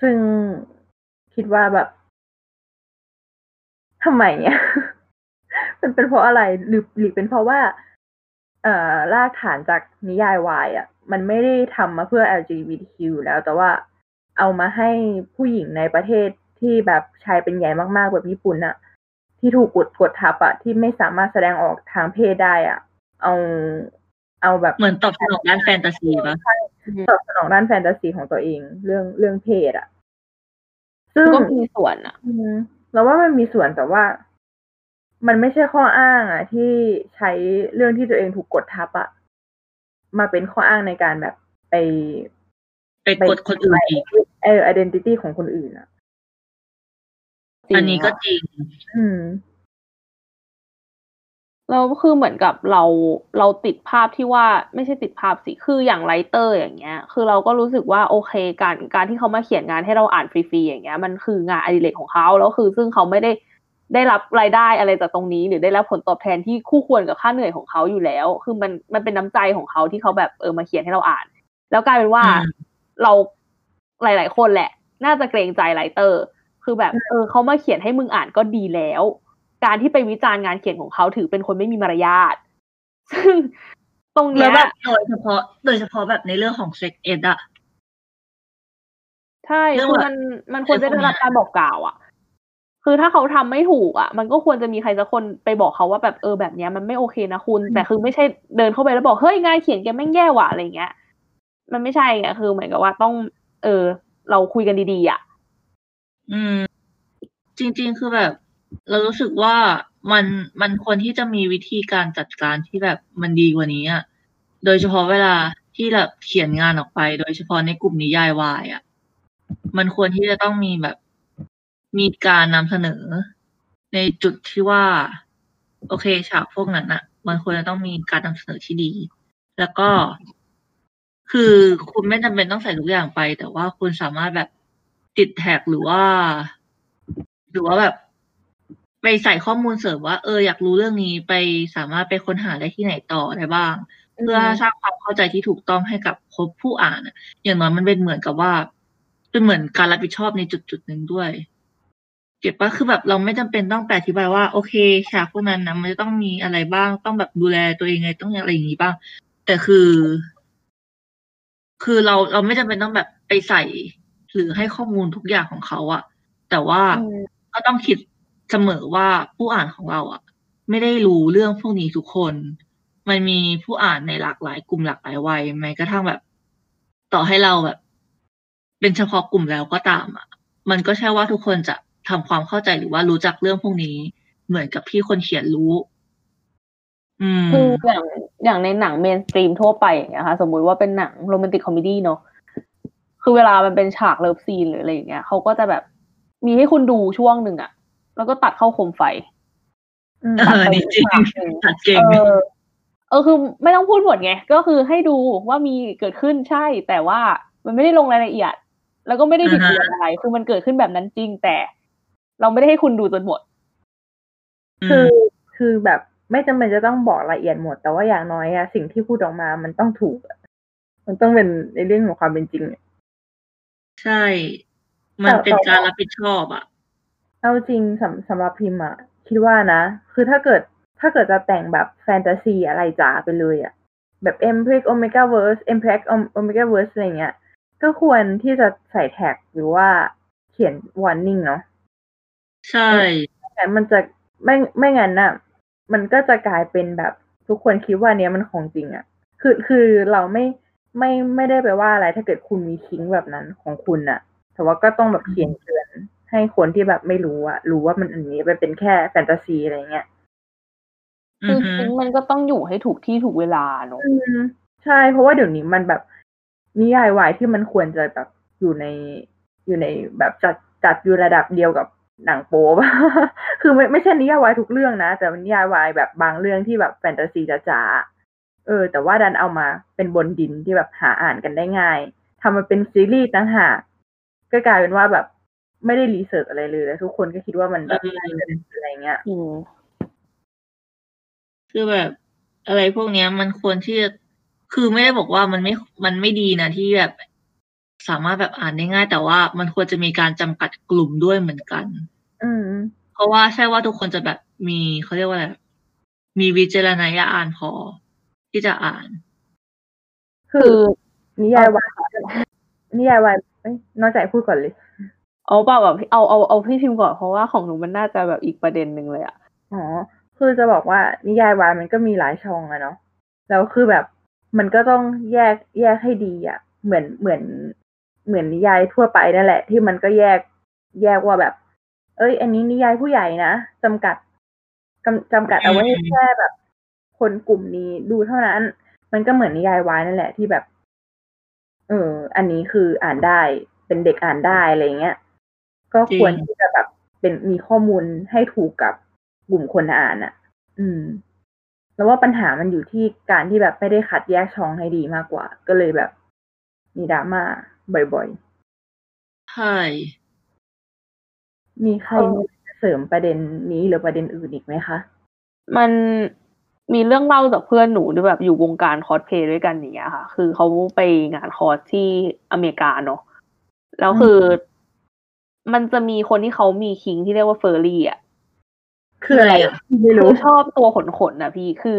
ซึ่งคิดว่าแบบทำไมเนี่ยมันเป็นเพราะอะไรหรือเป็นเพราะว่ารากฐานจากนิยายวายอ่ะมันไม่ได้ทำมาเพื่อ LGBTQ แล้วแต่ว่าเอามาให้ผู้หญิงในประเทศที่แบบชายเป็นใหญ่มากๆแบบญี่ปุ่นอ่ะที่ถูกกดทับอ่ะที่ไม่สามารถแสดงออกทางเพศได้อ่ะเอาแบบเหมือนตอบสนองด้านแฟนตาซีป่ะตอบสนองด้านแฟนตาซีของตัวเองเรื่องเพศอ่ะซึ่งก็มีส่วนอ่ะเราว่ามันมีส่วนแต่ว่ามันไม่ใช่ข้ออ้างอ่ะที่ใช้เรื่องที่ตัวเองถูกกดทับอ่ะมาเป็นข้ออ้างในการแบบไปกดคนอื่นอีกidentity ของคนอื่นอ่ะอันนี้ก็จริงเราคือเหมือนกับเราติดภาพที่ว่าไม่ใช่ติดภาพสิคืออย่างไรเตอร์อย่างเงี้ยคือเราก็รู้สึกว่าโอเคการที่เขามาเขียนงานให้เราอ่านฟรีๆอย่างเงี้ยมันคืองานอดิเรกของเขาแล้วคือซึ่งเขาไม่ได้รับรายได้อะไรจากตรงนี้หรือได้รับผลตอบแทนที่คู่ควรกับค่าเหนื่อยของเขาอยู่แล้วคือมันเป็นน้ำใจของเขาที่เขาแบบมาเขียนให้เราอ่านแล้วกลายเป็นว่าเราหลายๆคนแหละน่าจะเกรงใจไรเตอร์คือแบบเขามาเขียนให้มึงอ่านก็ดีแล้วการที่ไปวิจารณ์งานเขียนของเขาถือเป็นคนไม่มีมารยาทซึ่งตรงเนี้ยแบบโดยเฉพาะแบบในเรื่องของเซ็กเอ็ดอะใช่คือมันควรจะได้รับการบอกกล่าวอะคือถ้าเขาทำไม่ถูกอะมันก็ควรจะมีใครสักคนไปบอกเขาว่าแบบแบบเนี้ยมันไม่โอเคนะคุณแต่คือไม่ใช่เดินเข้าไปแล้วบอกเฮ้ยงานเขียนแกแม่งแย่ว่ะอะไรเงี้ยมันไม่ใช่ไงคือเหมือนกับว่าต้องเราคุยกันดีๆอะจริงๆคือแบบเรารู้สึกว่ามันควรที่จะมีวิธีการจัดการที่แบบมันดีกว่านี้อ่ะโดยเฉพาะเวลาที่แบบเขียนงานออกไปโดยเฉพาะในกลุ่มนิยายวายอ่ะมันควรที่จะต้องมีแบบมีการนำเสนอในจุดที่ว่าโอเคฉากพวกนั้นอ่ะมันควรจะต้องมีการนำเสนอที่ดีแล้วก็คือคุณไม่จำเป็นต้องใส่ทุกอย่างไปแต่ว่าคุณสามารถแบบติดแท็กหรือว่าแบบไปใส่ข้อมูลเสริมว่าอยากรู้เรื่องนี้ไปสามารถไปค้นหาได้ที่ไหนต่อได้บ้างเพื่อสร้างความเข้าใจที่ถูกต้องให้กับผู้อ่านอย่างน้อยมันเป็นเหมือนกับว่าเป็นเหมือนการรับผิดชอบในจุดๆนึงด้วยเก็บป่ะคือแบบเราไม่จำเป็นต้องอธิบายว่าโอเคฉากพวกนั้นนะมันจะต้องมีอะไรบ้างต้องแบบดูแลตัวเองไงต้องอะไรอย่างนี้บ้างแต่คือเราไม่จำเป็นต้องแบบไปใส่หรือให้ข้อมูลทุกอย่างของเขาอะแต่ว่าก็ต้องคิดเสมอว่าผู้อ่านของเราอะไม่ได้รู้เรื่องพวกนี้ทุกคนมันมีผู้อ่านในหลากหลายกลุ่มหลากหลายวัยแม้กระทั่งแบบต่อให้เราแบบเป็นเฉพาะกลุ่มแล้วก็ตามอะ มันก็ใช่ว่าทุกคนจะทำความเข้าใจหรือว่ารู้จักเรื่องพวกนี้เหมือนกับที่คนเขียนรู้คืออย่างในหนังเมนสตรีมทั่วไปอย่างเงี้ยค่ะสมมุติว่าเป็นหนังโรแมนติกคอมเมดี้เนาะคือเวลามันเป็นฉากเลิฟซีนหรืออะไรอย่างเงี้ยเขาก็จะแบบมีให้คุณดูช่วงหนึ่งอะแล้วก็ตัดเข้าโคมไฟจริงตัดเก่งคือไม่ต้องพูดหมดไงก็คือให้ดูว่ามีเกิดขึ้นใช่แต่ว่ามันไม่ได้ลงรายละเอียดแล้วก็ไม่ได้บิดเบือนอะไรคือมันเกิดขึ้นแบบนั้นจริงแต่เราไม่ได้ให้คุณดูจนหมดคือแบบไม่จำเป็นจะต้องบอกละเอียดหมดแต่ว่าอย่างน้อยอะสิ่งที่พูดออกมามันต้องถูกมันต้องเป็นในเรื่องของความเป็นจริงใช่มันเป็นการรับผิดชอบอะเอาจริงสำหรับพิมอะคิดว่านะคือถ้าเกิดจะแต่งแบบแฟนตาซีอะไรจ๋าไปเลยอะแบบ Impact Omegaverse Impact Omegaverse อะไรเงี้ยก็ควรที่จะใส่แท็กหรือว่าเขียน warning เนาะใช่แต่มันจะไม่งั้นน่ะมันก็จะกลายเป็นแบบทุกคนคิดว่าเนี้ยมันของจริงอ่ะคือเราไม่ได้ไปว่าอะไรถ้าเกิดคุณมีคิ้งแบบนั้นของคุณน่ะแต่ว่าก็ต้องแบบเขียนเตือนให้คนที่แบบไม่รู้อ่ะรู้ว่ามันอันนี้มันเป็นแค่แฟนตาซีอะไรเงี้ยคือคิ้งมันก็ต้องอยู่ให้ถูกที่ถูกเวลาเนาะใช่เพราะว่าเดี๋ยวนี้มันแบบนิยายวายที่มันควรจะแบบอยู่ในแบบจัดอยู่ระดับเดียวกับหนังโป๊ะคือไม่ใช่นิยายวายทุกเรื่องนะแต่มันนิยายวายแบบบางเรื่องที่แบบแฟนตาซีจ๋าๆแต่ว่าดันเอามาเป็นบนดินที่แบบหาอ่านกันได้ง่ายทำมาเป็นซีรีส์ต่างหากก็กลายเป็นว่าแบบไม่ได้รีเสิร์ชอะไรเลยแล้วทุกคนก็คิดว่ามันแบบอะไรเงี้ยคือแบบอะไรพวกเนี้ยมันควรที่จะคือไม่ได้บอกว่ามันไม่ดีนะที่แบบสามารถแบบอ่านได้ง่ายแต่ว่ามันควรจะมีการจำกัดกลุ่มด้วยเหมือนกันเพราะว่าใช่ว่าทุกคนจะแบบมีเขาเรียกว่าอะไรมีวิจารณญาณพอที่จะอ่านคือนิยายวายน้องใจพูดก่อนเลยเอาเปล่าแบบเอาพี่พิมพ์ก่อนเพราะว่าของหนูมันน่าจะแบบอีกประเด็นหนึ่งเลยอ่ะอ๋อคือจะบอกว่านิยายวายมันก็มีหลายช่องอะเนาะแล้วคือแบบมันก็ต้องแยกให้ดีอ่ะเหมือนนิยายทั่วไปนั่นแหละที่มันก็แยกว่าแบบอันนี้นิยายผู้ใหญ่นะจำกัดเอาไว้แค่แบบคนกลุ่มนี้ดูเท่านั้นมันก็เหมือนนิยายวายนั่นแหละที่แบบอันนี้คืออ่านได้เป็นเด็กอ่านได้อะไรเงี้ยก็ควรที่จะแบบเป็นมีข้อมูลให้ถูกกับกลุ่มคนอ่านอ่ะแล้วว่าปัญหามันอยู่ที่การที่แบบไม่ได้คัดแยกช่องให้ดีมากกว่าก็เลยแบบมีดราม่าบ่อยๆใช่มีใครเสริมประเด็นนี้หรือประเด็นอื่นอีกไหมคะมันมีเรื่องเล่าจากเพื่อนหนูด้วยแบบอยู่วงการคอสเพลย์ด้วยกันอย่างเงี้ยค่ะคือเขาไปงานคอสที่อเมริกาเนาะแล้วคือมันจะมีคนที่เขามีคิงที่เรียกว่าเฟอร์รี่อ่ะคืออะไรอ่ะไม่รู้ชอบตัวขนๆนะพี่คื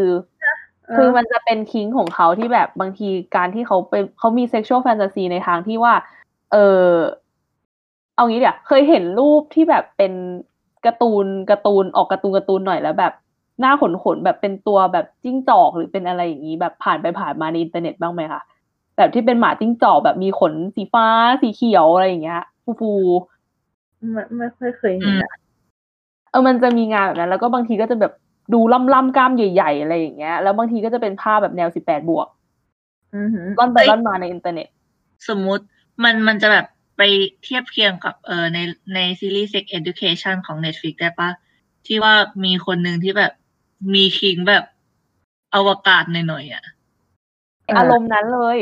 อมันจะเป็นคิงของเขาที่แบบบางทีการที่เขามีเซ็กชวลแฟนตาซีในทางที่ว่าเอางี้เดี๋ยวเคยเห็นรูปที่แบบเป็นการ์ตูนออกการ์ตูนหน่อยแล้วแบบหน้าขนแบบเป็นตัวแบบจิ้งจอกหรือเป็นอะไรอย่างนี้แบบผ่านไปผ่านมาในอินเทอร์เน็ตบ้างไหมคะแบบที่เป็นหมาจิ้งจอกแบบมีขนสีฟ้าสีเขียวอะไรอย่างเงี้ยฟูไม่ค่อยเคยเห็นมันจะมีงานแบบนั้นแล้วก็บางทีก็จะแบบดูล่ำๆกล้ามใหญ่ๆอะไรอย่างเงี้ยแล้วบางทีก็จะเป็นภาพแบบแนว18+ร่อนไปร่อนมาในอินเทอร์เน็ตสมมุติมันจะแบบไปเทียบเคียงกับในซีรีส์ Sex Education ของ Netflix ได้ปะที่ว่ามีคนหนึ่งที่แบบมีคิงแบบอวกาศหน่อยๆอ่ะอารมณ์นั้นเลย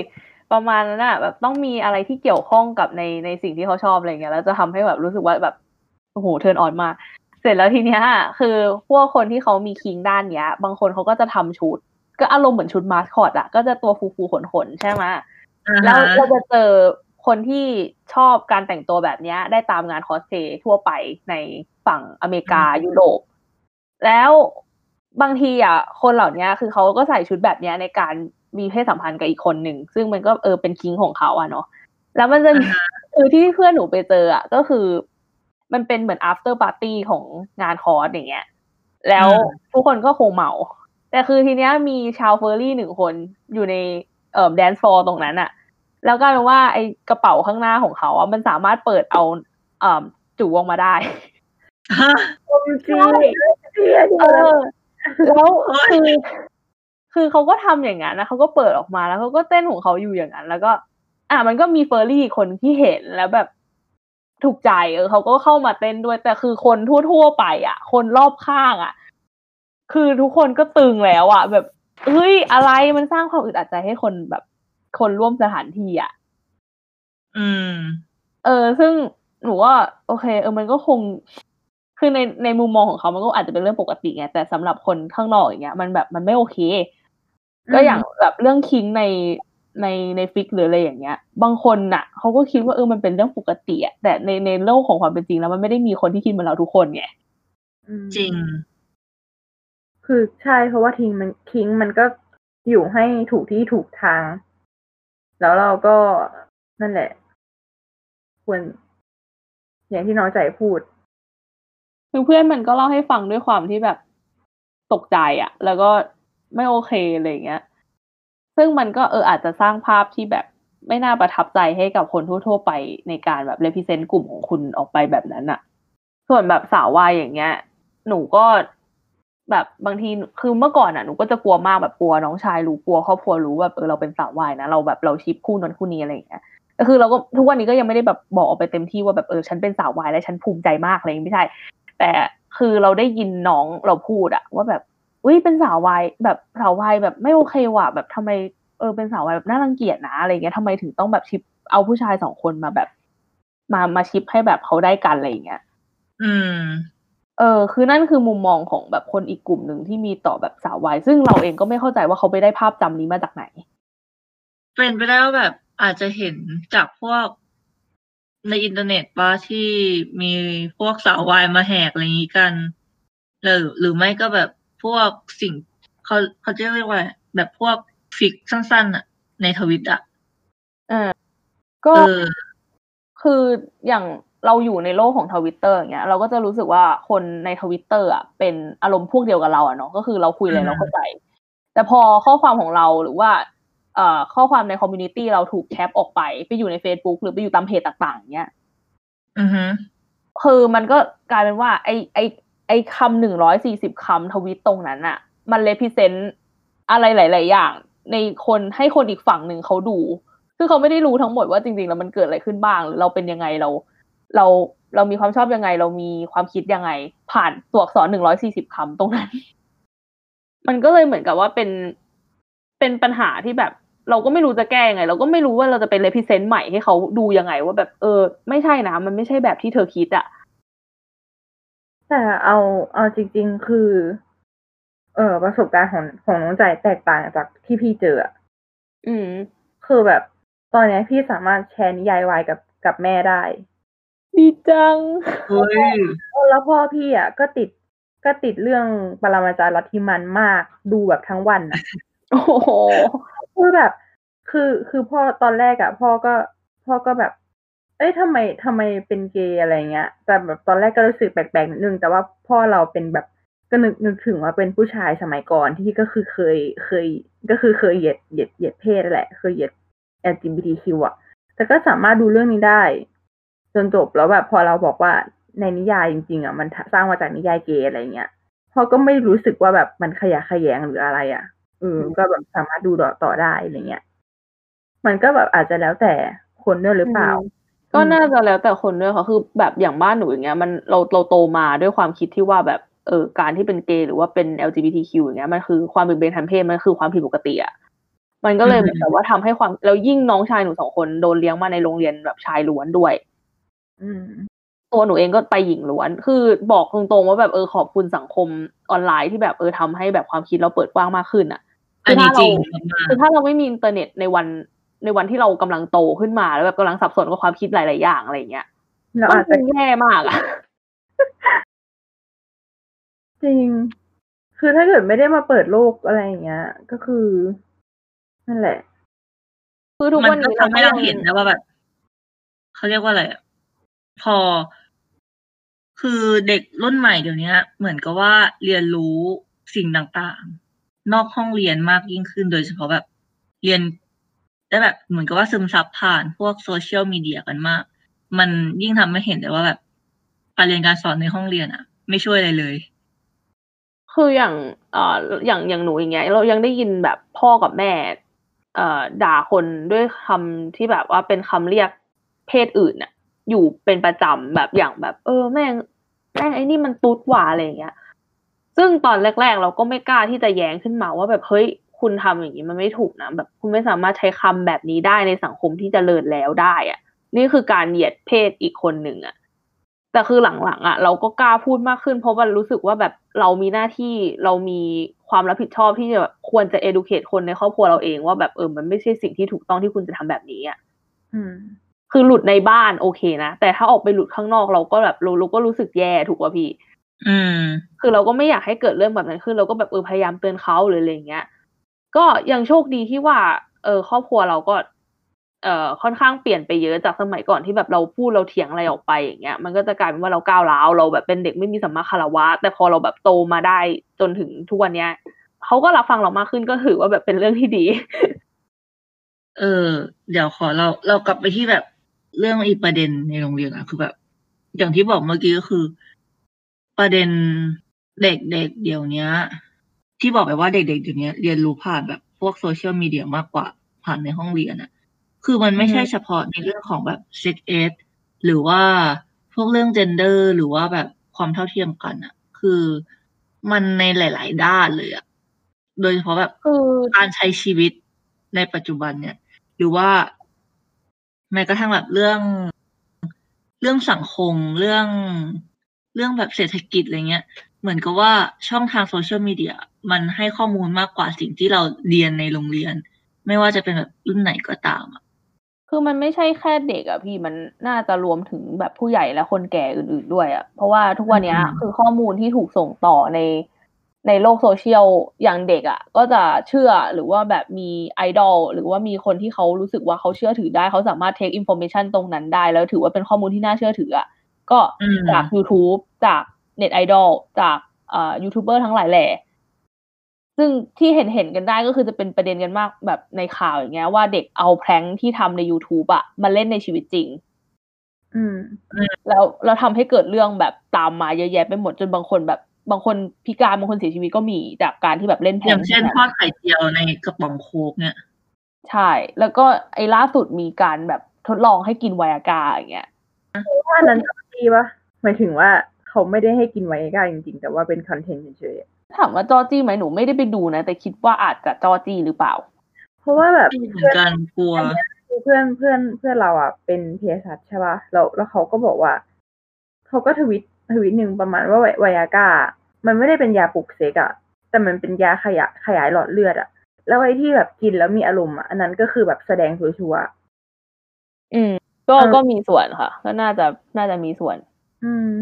ประมาณนั้นน่ะแบบต้องมีอะไรที่เกี่ยวข้องกับในสิ่งที่เขาชอบอะไรเงี้ยแล้วจะทำให้แบบรู้สึกว่าแบบโอ้โหเทิร์นออนมาเสร็จแล้วทีเนี้ยคือพวกคนที่เขามีคิงด้านเนี้ยบางคนเขาก็จะทำชุดก็อารมณ์เหมือนชุดมาสคอตอะก็จะตัวฟูๆขนๆใช่ไหม uh-huh. แล้วเราจะเจอคนที่ชอบการแต่งตัวแบบเนี้ยได้ตามงานคอสเพลย์ทั่วไปในฝั่งอเมริกา uh-huh. ยุโรปแล้วบางทีอะคนเหล่านี้คือเขาก็ใส่ชุดแบบเนี้ยในการมีเพศสัมพันธ์กับอีกคนหนึ่งซึ่งมันก็เป็นคิงของเขาอะเนาะแล้วมันจะ uh-huh. คือที่เพื่อนหนูไปเจออะก็คือมันเป็นเหมือน after party ของงานคอร์สอย่างเงี้ยแล้วทุกคนก็คงเมาแต่คือทีเนี้ยมีชาวเฟอร์รี่หนึ่งคนอยู่ในแดนซ์ฟลอร์ตรงนั้นอะแล้วก็รู้ว่าไอกระเป๋าข้างหน้าของเขาอะมันสามารถเปิดเอา จู่วงมาได้แล้วคือเขาก็ทำอย่างนั้นนะเขาก็เปิดออกมาแล้วเขาก็เต้นของเขาอยู่อย่างนั้นแล้วก็มันก็มีเฟอร์รี่คนที่เห็นแล้วแบบถูกใจเขาก็เข้ามาเต้นด้วยแต่คือคนทั่วๆไปอ่ะคนรอบข้างอ่ะคือทุกคนก็ตึงแล้วอ่ะแบบเฮ้ยอะไรมันสร้างความอึดอัดใจให้คนแบบคนร่วมสถานที่อ่ะซึ่งหนูว่าโอเคมันก็คงคือในมุมมองของเขามันก็อาจจะเป็นเรื่องปกติไงแต่สำหรับคนข้างนอกอย่างเงี้ยมันแบบมันไม่โอเคก็อย่างแบบเรื่องคิงในฟิกหรืออะไรอย่างเงี้ยบางคนน่ะเขาก็คิดว่ามันเป็นเรื่องปกติอ่ะแต่ในโลกของความเป็นจริงแล้วมันไม่ได้มีคนที่คิดเหมือนเราทุกคนไงจริงคือใช่เพราะว่าคิงมันก็อยู่ให้ถูกที่ถูกทางแล้วเราก็นั่นแหละควรอย่างที่น้องใจพูดคือเพื่อนมันก็เล่าให้ฟังด้วยความที่แบบตกใจอ่ะแล้วก็ไม่โอเคอะไรอย่างเงี้ยซึ่งมันก็อาจจะสร้างภาพที่แบบไม่น่าประทับใจให้กับคนทั่วๆไปในการแบบ represent กลุ่มของคุณออกไปแบบนั้นอ่ะส่วนแบบสาววายอย่างเงี้ยหนูก็แบบบางทีคือเมื่อก่อนอ่ะหนูก็จะกลัวมากแบบกลัวน้องชายรู้กลัวครอบครัวรู้แบบเราเป็นสาววายนะเราแบบเราชิปคู่นั้นคู่นี้อะไรอย่างเงี้ยก็คือเราก็ทุกวันนี้ก็ยังไม่ได้แบบบอกออกไปเต็มที่ว่าแบบฉันเป็นสาววายและฉันภูมิใจมากอะไรอย่างนี้ไม่ใช่แต่คือเราได้ยินน้องเราพูดอะว่าแบบอุ้ยเป็นสาววายแบบสาววายแบบไม่โอเคว่ะแบบทำไมเป็นสาววายแบบน่ารังเกียจนะอะไรเงี้ยทำไมถึงต้องแบบชิปเอาผู้ชายสองคนมาแบบมาชิปให้แบบเขาได้กันอะไรอย่างเงี้ยคือนั่นคือมุมมองของแบบคนอีกกลุ่มหนึ่งที่มีต่อแบบสาววายซึ่งเราเองก็ไม่เข้าใจว่าเขาไปได้ภาพจำนี้มาจากไหนเป็นไปได้ว่าแบบอาจจะเห็นจากพวกในอินเทอร์เน็ตป่ะที่มีพวกสาววายมาแหกอะไรอย่างนี้กันหรือไม่ก็แบบพวกสิ่งเขาเรียกว่าแบบพวกฟิกสั้นๆอ่ะในทวิตอ่ะก็คืออย่างเราอยู่ในโลกของ Twitter อย่างเงี้ยเราก็จะรู้สึกว่าคนใน Twitter อ่ะเป็นอารมณ์พวกเดียวกับเราอ่ะเนาะก็คือเราคุยอะไรเราเข้าใจแต่พอข้อความของเราหรือว่าข้อความในคอมมูนิตี้เราถูกแคปออกไปอยู่ใน Facebook หรือไปอยู่ตามเพจต่างๆเงี้ยคือมันก็กลายเป็นว่าไอ้คำ140คำทวิตตรงนั้นน่ะมัน represent อะไรหลายๆอย่างในคนให้คนอีกฝั่งหนึ่งเขาดูคือเขาไม่ได้รู้ทั้งหมดว่าจริงๆแล้วมันเกิดอะไรขึ้นบ้างหรือเราเป็นยังไงเรามีความชอบยังไงเรามีความคิดยังไงผ่านตัวอักษร140คำตรงนั้นมันก็เลยเหมือนกับว่าเป็นปัญหาที่แบบเราก็ไม่รู้จะแก้ยังไงเราก็ไม่รู้ว่าเราจะเป็น represent ใหม่ให้เขาดูยังไงว่าแบบไม่ใช่นะมันไม่ใช่แบบที่เธอคิดอะแต่เอาจริงๆคือประสบการณ์ของน้องใจแตกต่างจากที่พี่เจออ่ะคือแบบตอนนี้พี่สามารถแชร์นิยายวายกับแม่ได้ดีจังเฮ้ยแล้วพ่อพี่อ่ะก็ติดเรื่องปรมาจารย์ลัทธิมันมากดูแบบทั้งวันอ่ะโอ้โหคือแบบคือพ่อตอนแรกอ่ะพ่อก็แบบเอ้ยทำไมเป็นเกย์อะไรเงี้ยแต่แบบตอนแรกก็รู้สึกแปลกๆนิดนึงแต่ว่าพ่อเราเป็นแบบก็นึกถึงว่าเป็นผู้ชายสมัยก่อนที่ก็คือเคยเหยียดเพศแหละเคยเหยียด LGBTQ อ่ะแต่ก็สามารถดูเรื่องนี้ได้จนจบแล้วแบบพอเราบอกว่าในนิยายจริงๆอ่ะมันสร้างมาจากนิยายเกย์อะไรเงี้ยพ่อก็ไม่รู้สึกว่าแบบมันขยะแขยงหรืออะไรอ่ะก็แบบสามารถดูต่อได้อะไรเงี้ยมันก็แบบอาจจะแล้วแต่คนด้วยหรือเปล่าก็น่าจะแล้วแต่คนด้วยค่ะคือแบบอย่างบ้านหนูอย่างเงี้ยมันเราโตมาด้วยความคิดที่ว่าแบบการที่เป็นเกย์หรือว่าเป็น LGBTQ อย่างเงี้ยมันคือความเป็นทางเพศมันคือความผิดปกติอ่ะมันก็เลยเหมือนแบบว่าทำให้ความแล้วยิ่งน้องชายหนู2คนโดนเลี้ยงมาในโรงเรียนแบบชายล้วนด้วยตัวหนูเองก็ไปหญิงล้วนคือบอกตรงๆว่าแบบขอบคุณสังคมออนไลน์ที่แบบทำให้แบบความคิดเราเปิดกว้างมากขึ้นอ่ะคือถ้าเราไม่มีอินเทอร์เน็ตในวันที่เรากำลังโตขึ้นมาแล้วแบบกำลังสับสนกับความคิดหลายๆอย่างอะไรเงี้ยมันจะแย่มากอะจริงคือถ้าเกิดไม่ได้มาเปิดโลกอะไรอย่างเงี้ยก็คือนั่นแหละคือทุกวันนี้เราไม่เห็นนะว่าแบบเขาเรียกว่าอะไรพอคือเด็กรุ่นใหม่เดี๋ยวนี้เหมือนกับว่าเรียนรู้สิ่งต่างๆนอกห้องเรียนมากยิ่งขึ้นโดยเฉพาะแบบเรียนได้แบบเหมือนกับว่าซึมซับผ่านพวกโซเชียลมีเดียกันมาก มันยิ่งทำให้เห็นเลยว่าแบบการเรียนการสอนในห้องเรียนอ่ะไม่ช่วยอะไรเลยคืออย่างหนูอย่างเงี้ยเรายังได้ยินแบบพ่อกับแม่ด่าคนด้วยคำที่แบบว่าเป็นคำเรียกเพศอื่นน่ะอยู่เป็นประจำแบบอย่างแบบแม่งไอ้นี่มันตุ๊ดหว่าอะไรอย่างเงี้ยซึ่งตอนแรกๆเราก็ไม่กล้าที่จะแย้งขึ้นมาว่าแบบเฮ้ยคุณทำอย่างนี้มันไม่ถูกนะแบบคุณไม่สามารถใช้คำแบบนี้ได้ในสังคมที่เจริญแล้วได้อ่ะนี่คือการเหยียดเพศอีกคนหนึ่งอ่ะแต่คือหลังๆอ่ะเราก็กล้าพูดมากขึ้นเพราะว่ารู้สึกว่าแบบเรามีหน้าที่เรามีความรับผิดชอบที่จะควรจะ educate คนในครอบครัวเราเองว่าแบบมันไม่ใช่สิ่งที่ถูกต้องที่คุณจะทำแบบนี้อ่ะคือหลุดในบ้านโอเคนะแต่ถ้าออกไปหลุดข้างนอกเราก็แบบเราก็รู้สึกแย่ถูกป่ะพี่คือเราก็ไม่อยากให้เกิดเรื่องแบบนั้นขึ้นเราก็แบบพยายามเตือนเขาหรืออะไรอย่างเงี้ยก็ยังโชคดีที่ว่าครอบครัวเราก็ค่อนข้างเปลี่ยนไปเยอะจากสมัยก่อนที่แบบเราพูดเราเถียงอะไรออกไปอย่างเงี้ยมันก็จะกลายเป็นว่าเราก้าวร้าวเราแบบเป็นเด็กไม่มีสัมมาคารวะแต่พอเราแบบโตมาได้จนถึงทุกวันเนี้ยเขาก็รับฟังเรามากขึ้นก็ถือว่าแบบเป็นเรื่องที่ดีเดี๋ยวขอเรากลับไปที่แบบเรื่องอีกประเด็นในโรงเรียนอะคือแบบอย่างที่บอกเมื่อกี้ก็คือประเด็นเด็กๆเดี๋ยวนี้ที่บอกไปว่าเด็กๆเดี๋ยวนี้เรียนรู้ผ่านแบบพวกโซเชียลมีเดียมากกว่าผ่านในห้องเรียนอะคือมันไม่ใช่เฉพาะในเรื่องของแบบเซ็กเอดหรือว่าพวกเรื่องเจนเดอร์หรือว่าแบบความเท่าเทียมกันอะคือมันในหลายๆด้านเลยอะโดยเฉพาะแบบการใช้ชีวิตในปัจจุบันเนี่ยหรือว่าแม้กระทั่งแบบเรื่องสังคมเรื่องแบบเศรษฐกิจอะไรเงี้ยเหมือนกับว่าช่องทางโซเชียลมีเดียมันให้ข้อมูลมากกว่าสิ่งที่เราเรียนในโรงเรียนไม่ว่าจะเป็นแบบรุ่นไหนก็ตามคือมันไม่ใช่แค่เด็กอะพี่มันน่าจะรวมถึงแบบผู้ใหญ่และคนแก่อื่นๆด้วยอะเพราะว่าทุกวันนี้คือข้อมูลที่ถูกส่งต่อในโลกโซเชียลอย่างเด็กอ่ะก็จะเชื่อหรือว่าแบบมีไอดอลหรือว่ามีคนที่เขารู้สึกว่าเขาเชื่อถือได้เขาสามารถเทคอินฟอร์เมชันตรงนั้นได้แล้วถือว่าเป็นข้อมูลที่น่าเชื่อถืออ่ะก็จาก YouTube จากเน็ตไอดอลจากยูทูบเบอร์ทั้งหลายแหล่ซึ่งที่เห็นกันได้ก็คือจะเป็นประเด็นกันมากแบบในข่าวอย่างเงี้ยว่าเด็กเอาแพร้งที่ทำใน YouTube อ่ะมาเล่นในชีวิตจริงแล้วเราทำให้เกิดเรื่องแบบตามมาเยอะแยะไปหมดจนบางคนพิการบางคนเสียชีวิตก็มีจากการที่แบบเล่นแพร่อย่างเช่นทอดไข่เจียวในกระป๋องโค้กเนี่ยใช่แล้วก็ไอ้ล่าสุดมีการแบบทดลองให้กินไวอากาอย่างเงี้ยว่านั้นดีปะหมายถึงว่าเขาไม่ได้ให้กินไวอากาจริงๆแต่ว่าเป็นคอนเทนต์เฉยๆถามว่าจอจี้ไหมหนูไม่ได้ไปดูนะแต่คิดว่าอาจจะจอจี้หรือเปล่าเพราะว่าแบบการกลัวเพื่อนเราอ่ะเป็นเภสัชใช่ปะแล้วเขาก็บอกว่าเขาก็ทวิตหนึ่งประมาณว่าไวอากามันไม่ได้เป็นยาปลุกเซ็กอะแต่มันเป็นยาขยายหลอดเลือดอะแล้วไอ้ที่แบบกินแล้วมีอารมณ์อันนั้นก็คือแบบแสดงชัวร์ๆก็มีส่วนค่ะก็น่าจะมีส่วน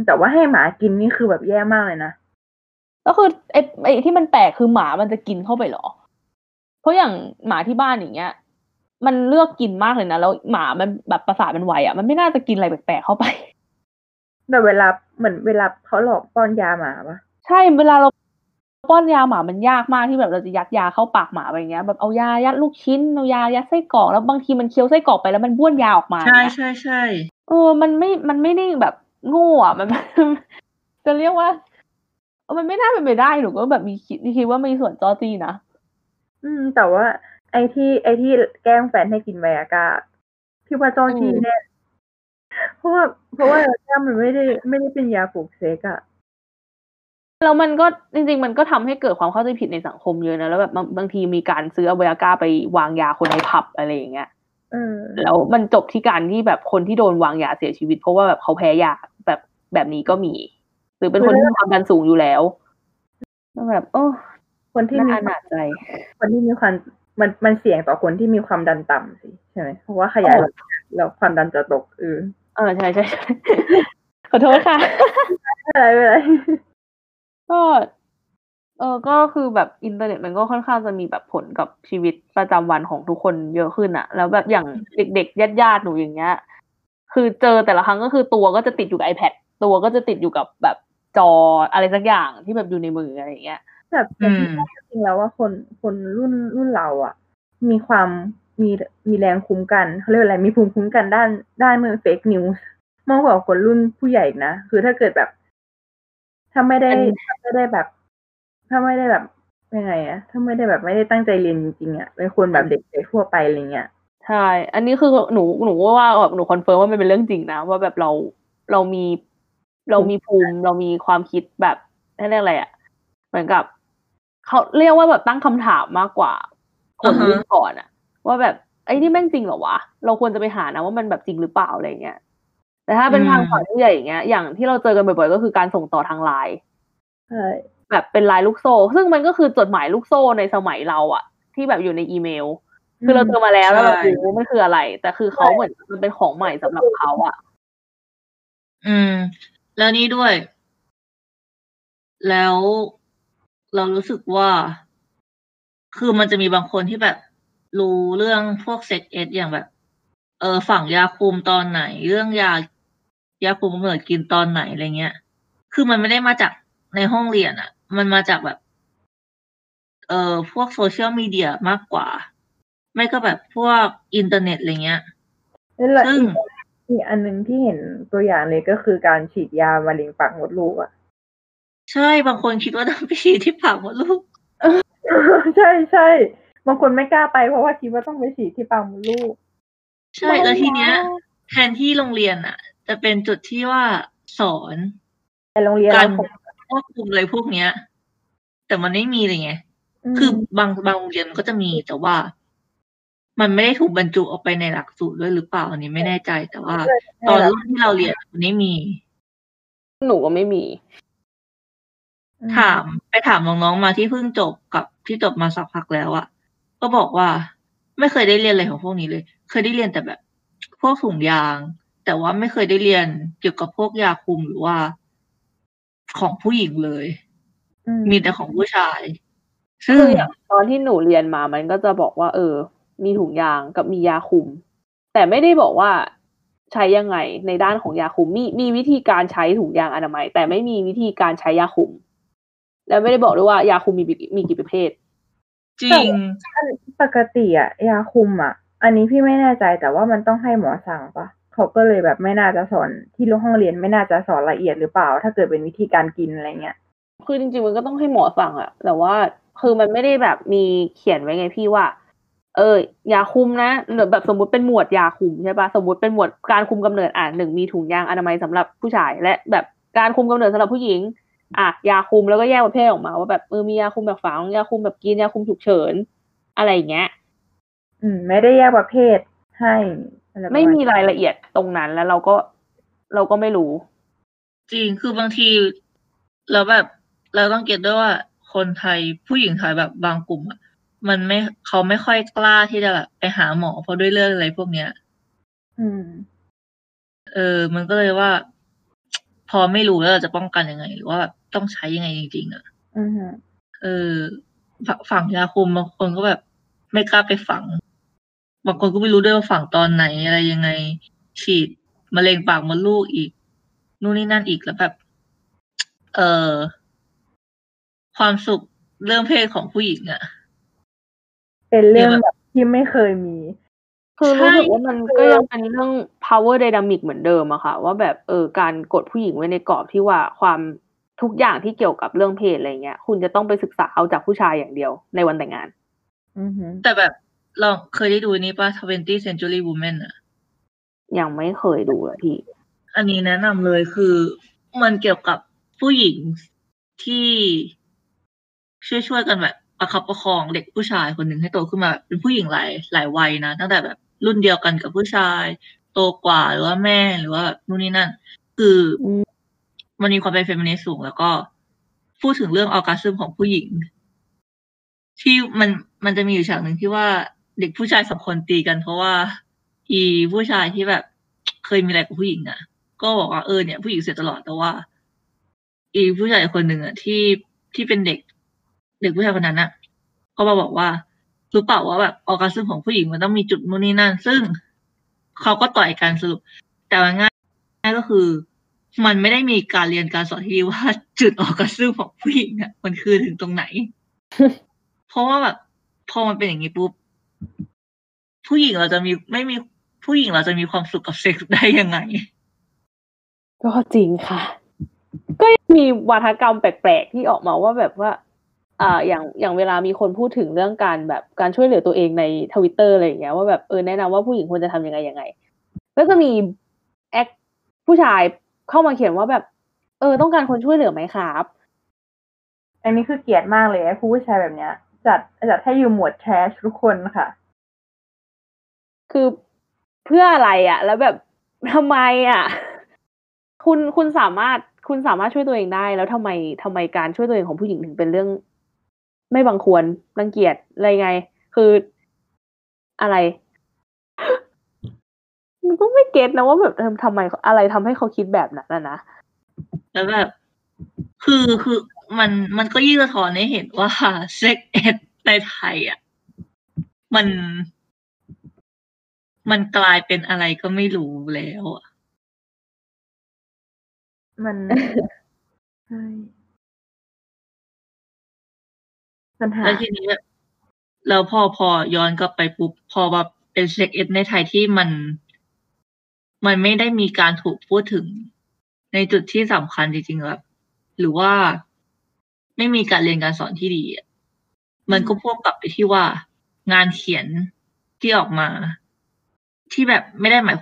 แต่ว่าให้หมากินนี่คือแบบแย่มากเลยนะก็คือไอ้ที่มันแปลกคือหมามันจะกินเข้าไปหรอเพราะอย่างหมาที่บ้านอย่างเงี้ยมันเลือกกินมากเลยนะแล้วหมามันแบบประสาทมันไวอะมันไม่น่าจะกินอะไรแปลกๆเข้าไปแต่เวลาเขาหลอกป้อนยาหมาปะใช่เวลาเราป้อนยาหมามันยากมากที่แบบเราจะยัดยาเข้าปากหมาอะไรเงี้ยแบบเอายายัดลูกชิ้นเอายายัดไส้กรอกแล้วบางทีมันเคี้ยวไส้กรอกไปแล้วมันบ้วนยาออกมาใช่ใช่ใช่มันไม่ได้แบบโง่อะมันจะเรียกว่ามันไม่น่าเป็นไปได้หนูก็แบบมีคิดว่ามีส่วนจอจี้นะแต่ว่าไอที่แกล้งแฟนให้กินไวอากาพี่ว่าจอจี้แน่เพราะว่ามันไม่ได้เป็นยาปลุกเซ็กอะแล้วมันก็จริงๆมันก็ทำให้เกิดความเข้าใจผิดในสังคมเยอะนะแล้วแบบบางทีมีการซื้อไวอากาไปวางยาคนในผับอะไรอย่างเงี้ยแล้วมันจบที่การที่แบบคนที่โดนวางยาเสียชีวิตเพราะว่าแบบเขาแพ้ยาแบบนี้ก็มีหรือเป็นคนที่มีความดันสูงอยู่แล้วแบบโอ้คนที่มีหนักใจคนที่มีความมันเสี่ยงต่อคนที่มีความดันต่ำสิใช่ไหมเพราะว่าขยายแล้วความดันจะตกใช่ใช่ขอโทษค่ะอะไรก็คือแบบอินเทอร์เน็ตมันก็ค่อนข้างจะมีแบบผลกับชีวิตประจำวันของทุกคนเยอะขึ้นอะแล้วแบบอย่างเด็กๆญาติๆหนูอย่างเงี้ยคือเจอแต่ละครั้งก็คือตัวก็จะติดอยู่กับ iPad ตัวก็จะติดอยู่กับแบบจออะไรสักอย่างที่แบบอยู่ในมืออะไรอย่างเงี้ยแบบจริงๆแล้วว่าคนรุ่นเราอ่ะมีแรงคุ้มกันเขาเรียกอะไรมีภูมิคุ้มกันด้านเมืองเฟกนิวส์ มากกว่าคนรุ่นผู้ใหญ่นะคือถ้าเกิดแบบถ้าไม่ได้แบบยังไงอะถ้าไม่ได้แบบไม่ได้ตั้งใจเรียนจริงๆอะเป็นคนแบบเด็กๆทั่วไปอะไรเงี้ยใช่อันนี้คือหนูว่าแบบหนูคอนเฟิร์มว่ามันเป็นเรื่องจริงนะว่าแบบเรามีภูมิเรามีความคิดแบบเรียกอะไรอะเหมือนกับเขาเรียกว่าแบบตั้งคำถามมากกว่าคนรุ่นก่อนอะว่าแบบไอ้นี่แม่งจริงเหรอวะเราควรจะไปหานะว่ามันแบบจริงหรือเปล่าอะไรเงี้ยแต่ถ้าเป็นทางฝั่งผู้ใหญ่อย่างเงี้ยอย่างที่เราเจอกันบ่อยๆก็คือการส่งต่อทางไลน์แบบเป็นไลน์ลูกโซ่ซึ่งมันก็คือจดหมายลูกโซ่ในสมัยเราอะที่แบบอยู่ในอีเมลคือเราเจอมาแล้วแล้วเรารู้มันคืออะไรแต่คือเขาเหมือนมันเป็นของใหม่สำหรับเขาอะแล้วนี่ด้วยแล้วเรารู้สึกว่าคือมันจะมีบางคนที่แบบรู้เรื่องพวกเซ็กเอดอย่างแบบฝั่งยาคุมตอนไหนเรื่องยาคุมกำเนิดกินตอนไหนอะไรเงี้ยคือมันไม่ได้มาจากในห้องเรียนอะมันมาจากแบบพวกโซเชียลมีเดียมากกว่าไม่ก็แบบพวกอินเทอร์เน็ตอะไรเงี้ยซึ่งอีกอันนึงที่เห็นตัวอย่างเลยก็คือการฉีดยามะเร็งปากมดลูกอะใช่บางคนคิดว่าต้องไปฉีดที่ปากมดลูกใช่ใช่บางคนไม่กล้าไปเพราะว่าคิดว่าต้องไปฉีดที่ปากมดลูกใช่แล้วทีเนี้ยแทนที่โรงเรียนอะจะเป็นจุดที่ว่าสอนแต่โรงเรียนการควบคุมอะไรพวกเนี้ยแต่มันไม่มีเลยไงคือบางโรงเรียนก็จะมีแต่ว่ามันไม่ได้ถูกบรรจุออกไปในหลักสูตรด้วยหรือเปล่าอันนี้ไม่แน่ใจแต่ว่าตอนรุ่นที่เราเรียนมันไม่มีหนูก็ไม่มีไปถามน้องๆมาที่เพิ่งจบกับที่จบมาสักพักแล้วอะก็บอกว่าไม่เคยได้เรียนอะไรของพวกนี้เลยเคยได้เรียนแต่แบบพวกถุงยางแต่ว่าไม่เคยได้เรียนเกี่ยวกับพวกยาคุมหรือว่าของผู้หญิงเลยมีแต่ของผู้ชายซึ่งตอนที่หนูเรียนมามันก็จะบอกว่ามีถุงยางกับมียาคุมแต่ไม่ได้บอกว่าใช้ยังไงในด้านของยาคุมมีวิธีการใช้ถุงยางอนามัยแต่ไม่มีวิธีการใช้ยาคุมแล้วไม่ได้บอกด้วยว่ายาคุมมีกี่ประเภทจริงปกติอะยาคุมอะอันนี้พี่ไม่แน่ใจแต่ว่ามันต้องให้หมอสั่งปะเขาก็เลยแบบไม่น่าจะสอนที่ห้องเรียนไม่น่าจะสอนละเอียดหรือเปล่าถ้าเกิดเป็นวิธีการกินอะไรเงี้ยคือจริงๆมันก็ต้องให้หมอสั่งอะแต่ว่าคือมันไม่ได้แบบมีเขียนไว้ไงพี่ว่ายาคุมนะหรือแบบสมมุติเป็นหมวดยาคุมใช่ป่ะสมมุติเป็นหมวดการคุมกำเนิด1มีถุงยางอนามัยสำหรับผู้ชายและแบบการคุมกำเนิดสำหรับผู้หญิงยาคุมแล้วก็แยกประเภทออกมาว่าแบบมียาคุมแบบฝังยาคุมแบบกินยาคุมฉุกเฉินอะไรอย่างเงี้ยไม่ได้แยกประเภทให้ไม่มีรายละเอียดตรงนั้นแล้วเราก็ไม่รู้จริงคือบางทีเราแบบเราต้องเก็ตด้วยว่าคนไทยผู้หญิงไทยแบบบางกลุ่มอ่ะมันไม่เขาไม่ค่อยกล้าที่จะแบบไปหาหมอเพราะด้วยเรื่องอะไรพวกเนี้ยมันก็เลยว่าพอไม่รู้แล้วเราจะป้องกันยังไงหรือว่าต้องใช้ยังไงจริงๆอ่ะฝังยาคุมบางคนก็แบบไม่กล้าไปฝังบางคนก็ไม่รู้ด้วยว่าฝังตอนไหนอะไรยังไงฉีดมะเร็งปากมดลูกอีกนู่นนี่นั่นอีกแล้วแบบความสุขเรื่องเพศของผู้หญิงอ่ะเป็นเรื่องแบบที่ไม่เคยมีคือรู้สึกว่ามันก็ยังเป็นเรื่อง power dynamic เหมือนเดิมอะค่ะว่าแบบการกดผู้หญิงไว้ในกรอบที่ว่าความทุกอย่างที่เกี่ยวกับเรื่องเพศอะไรเงี้ยคุณจะต้องไปศึกษาเอาจากผู้ชายอย่างเดียวในวันแต่งงานแต่แบบเราเคยได้ดูนี่ป่ะ 20th Century Women อะยังไม่เคยดูเลยพี่อันนี้แนะนำเลยคือมันเกี่ยวกับผู้หญิงที่ช่วยกันแบบประคับประคองเด็กผู้ชายคนหนึ่งให้โตขึ้นมาเป็นผู้หญิงหลายวัยนะตั้งแต่แบบรุ่นเดียวกันกับผู้ชายโตกว่าหรือว่าแม่หรือว่านู่นนี่นั่นคือมันมีความเป็นเฟมินิสต์สูงแล้วก็พูดถึงเรื่องออร์กัสซึมของผู้หญิงที่มันจะมีอยู่ฉากหนึ่งที่ว่าเด็กผู้ชายสองคนตีกันเพราะว่าอีผู้ชายที่แบบเคยมีอะไรกับผู้หญิงอ่ะก็บอกว่าเนี่ยผู้หญิงเสียตลอดแต่ว่าอีผู้ชายคนหนึ่งอ่ะที่เป็นเด็กผู้ชายคนนั้นน่ะเขาบอกว่ารู้เปล่าว่าแบบออร์กัสซึมของผู้หญิงมันต้องมีจุดนู่นนี่นั่นซึ่งเขาก็ต่อยกันสรุปแต่ว่าง่ายก็คือมันไม่ได้มีการเรียนการสอนที่ดีว่าจุดออร์กัสซึมของผู้หญิงน่ะมันคือถึงตรงไหน เพราะว่าแบบพอมันเป็นอย่างนี้ปุ๊บผู้หญิงเราจะมีความสุขกับเซ็กส์ได้ยังไง ก็จริงค่ะก็มีวาทกรรมแปลกๆที่ออกมาว่าแบบว่าอย่างเวลามีคนพูดถึงเรื่องการแบบการช่วยเหลือตัวเองใน Twitter อะไรอย่างเงี้ยว่าแบบแนะนำว่าผู้หญิงควรจะทำยังไงก็จะมีแอคผู้ชายเข้ามาเขียนว่าแบบต้องการคนช่วยเหลือไหมครับอันนี้คือเกลียดมากเลยไอ้ผู้ชายแบบเนี้ยจัดให้อยู่หมวดแทชทุกคนค่ะคือเพื่ออะไรอะแล้วแบบทำไมอะคุณสามารถช่วยตัวเองได้แล้วทำไมการช่วยตัวเองของผู้หญิงถึงเป็นเรื่องไม่บังควรรังเกียจอะไรไงคืออะไรมันก็ไม่เก็ทนะว่าแบบทำไมอะไรทำให้เขาคิดแบบนั้นนะแล้วแบบคือมันก็ยิ่งสะท้อนให้เห็นว่าเซ็กเอ็ดในไทยอ่ะมันกลายเป็นอะไรก็ไม่รู้แล้วอ่ะมันใช่ปัญหาแล้วทีนี้แบบเราพอย้อนกลับไปปุ๊บพอแบบเป็นเซ็กเอ็ดในไทยที่มันไม่ได้มีการถูกพูดถึงในจุดที่สำคัญจริงๆแบบหรือว่าไม่มีการเรียนการสอนที่ดีมันก็พ่วงกลับไปที่ว่างานเขียนที่ออกมาที่แบบไม่ได้หมาย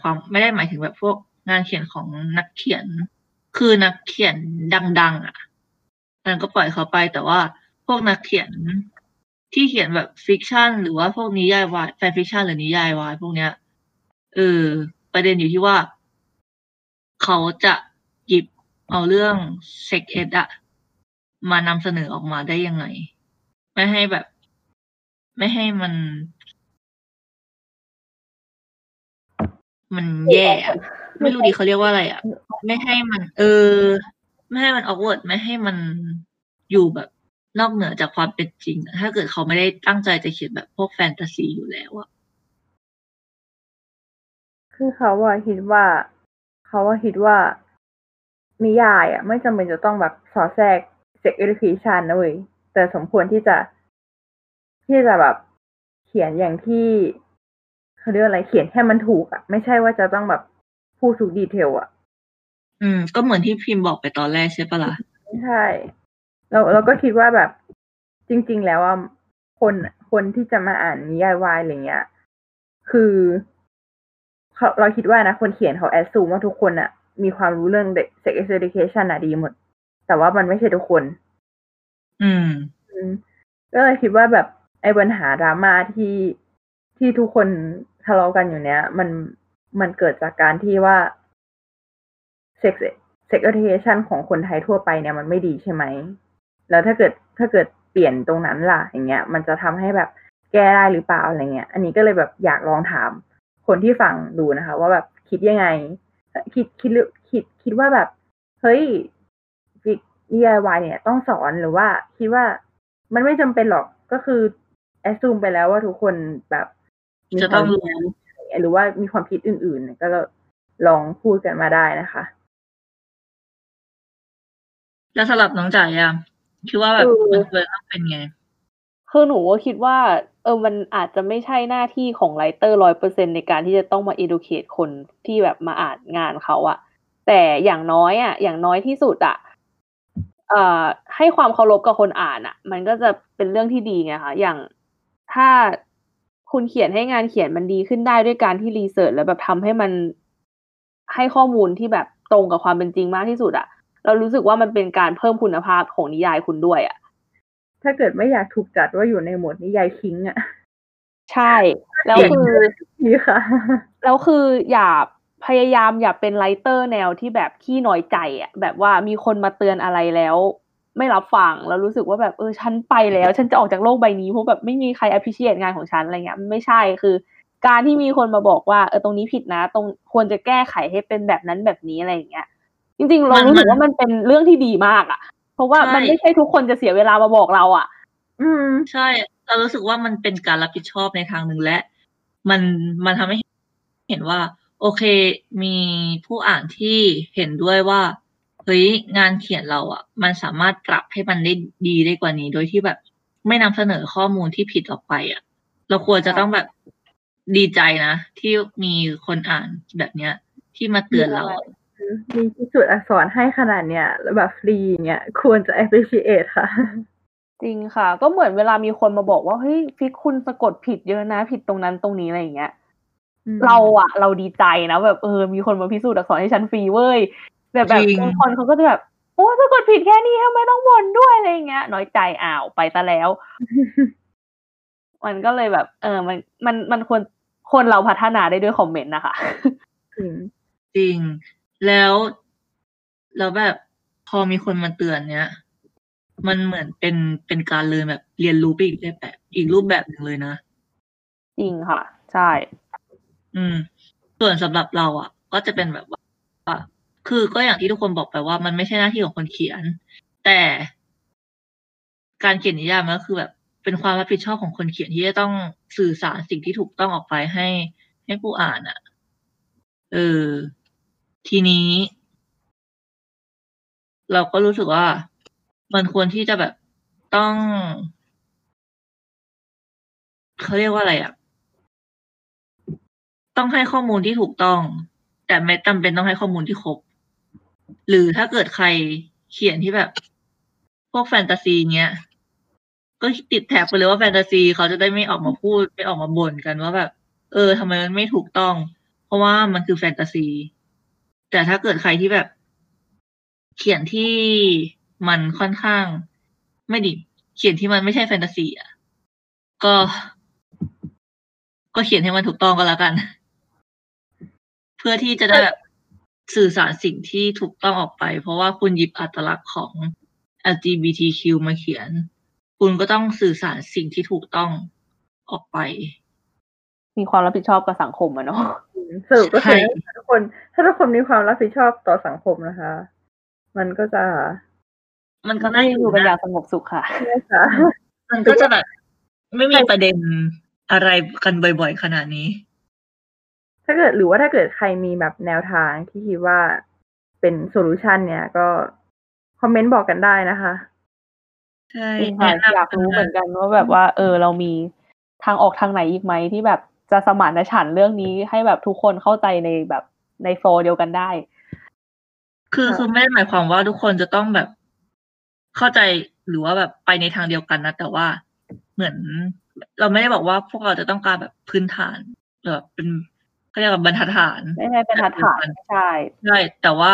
ถึงแบบพวกงานเขียนของนักเขียนคือนักเขียนดังๆมันก็ปล่อยเขาไปแต่ว่าพวกนักเขียนที่เขียนแบบฟิกชันหรือว่าพวกนิยายวายแฟนฟิกชันหรือนิยายวายพวกเนี้ยประเด็นอยู่ที่ว่าเขาจะหยิบเอาเรื่องเซ็กเอ็ดมานำเสนอออกมาได้ยังไงไม่ให้มันแย่ไม่รู้ดีเขาเรียกว่าอะไรไม่ให้มันไม่ให้มันออกเวิร์ดไม่ให้มันอยู่แบบนอกเหนือจากความเป็นจริงถ้าเกิดเขาไม่ได้ตั้งใจจะเขียนแบบพวกแฟนตาซีอยู่แล้วคือเขาคิดว่านิยายไม่จำเป็นจะต้องแบบสอดแทรกsex education นะเว้ยแต่สมควรที่จะแบบเขียนอย่างที่เขาเรียกอะไรเขียนให้มันถูกไม่ใช่ว่าจะต้องแบบพูดทุกดีเทลก็เหมือนที่พิมพ์บอกไปตอนแรกใช่ปะล่ะใช่เราก็คิดว่าแบบจริงๆแล้วว่าคนที่จะมาอ่านนิยายวายอะไรเงี้ยคือเราคิดว่านะคนเขียนเขาแอสซูมว่าทุกคนมีความรู้เรื่อง sex education ดีหมดแต่ว่ามันไม่ใช่ทุกคนก็เลยคิดว่าแบบไอ้ปัญหาดราม่าที่ทุกคนทะเลาะกันอยู่เนี้ยมันเกิดจากการที่ว่า sex education ของคนไทยทั่วไปเนี่ยมันไม่ดีใช่ไหมแล้วถ้าเกิดเปลี่ยนตรงนั้นล่ะอย่างเงี้ยมันจะทำให้แบบแก้ได้หรือเปล่าอะไรเงี้ยอันนี้ก็เลยแบบอยากลองถามคนที่ฟังดูนะคะว่าแบบคิดยังไงคิดว่าแบบเฮ้ยDIY เนี่ยต้องสอนหรือว่าคิดว่ามันไม่จำเป็นหรอกก็คือแอสซูมไปแล้วว่าทุกคนแบบจะต้องรู้หรือว่ามีความคิดอื่นๆก็ลองพูดกันมาได้นะคะแล้วสำหรับน้องจ๋าคิดว่าแบบมันควรต้องเป็นไงคือหนูคิดว่ามันอาจจะไม่ใช่หน้าที่ของไรเตอร์ 100% ในการที่จะต้องมา educate คนที่แบบมาอ่านงานเขาแต่อย่างน้อยที่สุดให้ความเคารพกับคนอ่านมันก็จะเป็นเรื่องที่ดีไงคะอย่างถ้าคุณเขียนให้งานเขียนมันดีขึ้นได้ด้วยการที่รีเสิร์ชแล้วแบบทำให้มันให้ข้อมูลที่แบบตรงกับความเป็นจริงมากที่สุดเรารู้สึกว่ามันเป็นการเพิ่มคุณภาพของนิยายคุณด้วยถ้าเกิดไม่อยากถูกจัดว่าอยู่ในหมวดนิยายคิงใช่แล้วคือนี่ค่ะแล้วคืออย่าพยายามอย่าเป็นไรเตอร์แนวที่แบบขี้น้อยใจแบบว่ามีคนมาเตือนอะไรแล้วไม่รับฟังแล้วรู้สึกว่าแบบฉันไปแล้วฉันจะออกจากโลกใบนี้เพราะแบบไม่มีใคร appreciate งานของฉันอะไรเงี้ยไม่ใช่คือการที่มีคนมาบอกว่าตรงนี้ผิดนะตรงควรจะแก้ไขให้เป็นแบบนั้นแบบนี้อะไรอย่างเงี้ยจริงๆเรารู้สึกว่ามันเป็นเรื่องที่ดีมากเพราะว่ามันไม่ใช่ทุกคนจะเสียเวลามาบอกเราใช่เรารู้สึกว่ามันเป็นการรับผิดชอบในทางนึงและมันทำให้เห็นว่าโอเคมีผู้อ่านที่เห็นด้วยว่าเฮ้ยงานเขียนเรามันสามารถปรับให้มันได้ดีได้กว่านี้โดยที่แบบไม่นำเสนอข้อมูลที่ผิดออกไปเราควรจะต้องแบบดีใจนะที่มีคนอ่านแบบเนี้ยที่มาเตือนเรา มีที่จุดอักษรให้ขนาดเนี้ยแล้วแบบฟรีเนี้ยควรจะ appreciate ค่ะจริงค่ะก็เหมือนเวลามีคนมาบอกว่าเฮ้ยฟิกคุณสะกดผิดเยอะนะผิดตรงนั้นตรงนี้อะไรอย่างเงี้ยเราดีใจนะแบบมีคนมาพิสูจน์อักษรให้ฉันฟรีเว้ยแบบบางคนเขาก็จะแบบโอ้สะกดผิดแค่นี้ทำไมต้องบ่นด้วยอะไรอย่างเงี้ยน้อยใจอ้าวไปซะแล้ว มันก็เลยแบบมันควรคนเราพัฒนาได้ด้วยคอมเมนต์นะคะจริงแล้วแบบพอมีคนมาเตือนเนี้ยมันเหมือนเป็นการเรียนแบบเรียนรู้ไปอีกได้แบบอีกรูปแบบหนึ่งเลยนะจริงค่ะใช่ส่วนสำหรับเราอ่ะก็จะเป็นแบบว่าคือก็อย่างที่ทุกคนบอกไปว่ามันไม่ใช่หน้าที่ของคนเขียนแต่การเขียนนิยามมันก็คือแบบเป็นความรับผิดชอบของคนเขียนที่จะต้องสื่อสารสิ่งที่ถูกต้องออกไปให้ผู้อ่านอ่ะทีนี้เราก็รู้สึกว่ามันควรที่จะแบบต้องเขาเรียกว่าอะไรอ่ะต้องให้ข้อมูลที่ถูกต้องแต่ไม่จำเป็นต้องให้ข้อมูลที่ครบหรือถ้าเกิดใครเขียนที่แบบพวกแฟนตาซีเนี้ยก็ติดแท็กไปเลยว่าแฟนตาซีเขาจะได้ไม่ออกมาพูดไม่ออกมาบ่นกันว่าแบบทำไมมันไม่ถูกต้องเพราะว่ามันคือแฟนตาซีแต่ถ้าเกิดใครที่แบบเขียนที่มันค่อนข้างไม่ดีเขียนที่มันไม่ใช่แฟนตาซีอ่ะก็เขียนให้มันถูกต้องก็แล้วกันเพื่อที่จะได้แบบสื่อสารสิ่งที่ถูกต้องออกไปเพราะว่าคุณหยิบอัตลักษณ์ของ LGBTQ มาเขียนคุณก็ต้องสื่อสารสิ่งที่ถูกต้องออกไปมีความรับผิดชอบกับสังคมอะเนาะสรุปก็คือถ้าทุกคนมีความรับผิดชอบต่อสังคมนะคะมันก็น่าอยู่กันอย่างสงบสุขค่ะมันก็จะแบบไม่มีประเด็นอะไรกันบ่อยๆขนาดนี้ถ้าเกิดใครมีแบบแนวทางที่คิดว่าเป็นโซลูชันเนี่ยก็คอมเมนต์บอกกันได้นะคะใช่อยากรู้เหมือนกันว่าแบบว่าเรามีทางออกทางไหนอีกไหมที่แบบจะสมานฉันท์เรื่องนี้ให้แบบทุกคนเข้าใจในแบบในโฟลเดียวกันได้คือไม่ได้หมายความว่าทุกคนจะต้องแบบเข้าใจหรือว่าแบบไปในทางเดียวกันนะแต่ว่าเหมือนเราไม่ได้บอกว่าพวกเราจะต้องการแบบพื้นฐานแบบเป็นเขาเรียกว่าบรรทัดฐานไม่ใช่บรรทัดฐานใช่แต่ว่า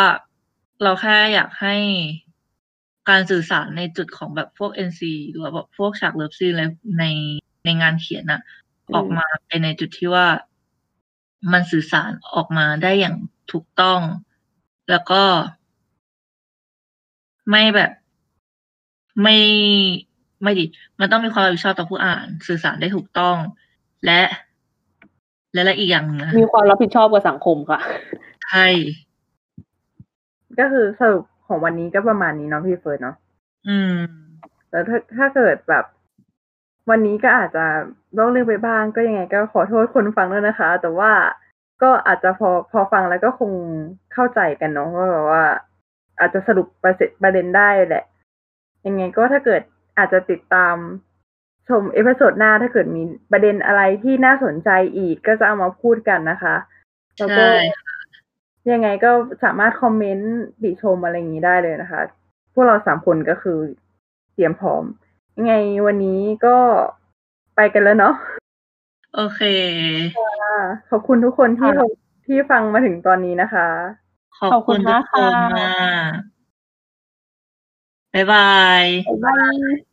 เราแค่อยากให้การสื่อสารในจุดของแบบพวก NC หรือว่าแบบพวกฉากเลิฟซีนอะไรในงานเขียนน่ะออกมาเป็นในจุดที่ว่ามันสื่อสารออกมาได้อย่างถูกต้องแล้วก็ไม่แบบไม่ดิมันต้องมีความรับผิดชอบต่อผู้อ่านสื่อสารได้ถูกต้องและอีกอย่างนะมีความรับผิดชอบกับสังคมค่ะใช่ก็คือสรุปของวันนี้ก็ประมาณนี้เนาะพี่เฟิร์นเนาะแต่ถ้าเกิดแบบวันนี้ก็อาจจะล่องเรื่องไปบ้างก็ยังไงก็ขอโทษคนฟังด้วยนะคะแต่ว่าก็อาจจะพอฟังแล้วก็คงเข้าใจกันเนาะว่าแบบว่าอาจจะสรุปประเด็นได้แหละยังไงก็ถ้าเกิดอาจจะติดตามชมเอพิโซดหน้าถ้าเกิดมีประเด็นอะไรที่น่าสนใจอีกก็จะเอามาพูดกันนะคะแล้วก็ยังไงก็สามารถคอมเมนต์ติชมอะไรอย่างนี้ได้เลยนะคะพวกเรา3คนก็คือเตรียมพร้อมยังไงวันนี้ก็ไปกันแล้วเนาะโอเคขอบคุณทุกคนที่ฟังมาถึงตอนนี้นะคะขอบคุณทุกคนมากบ๊ายบาย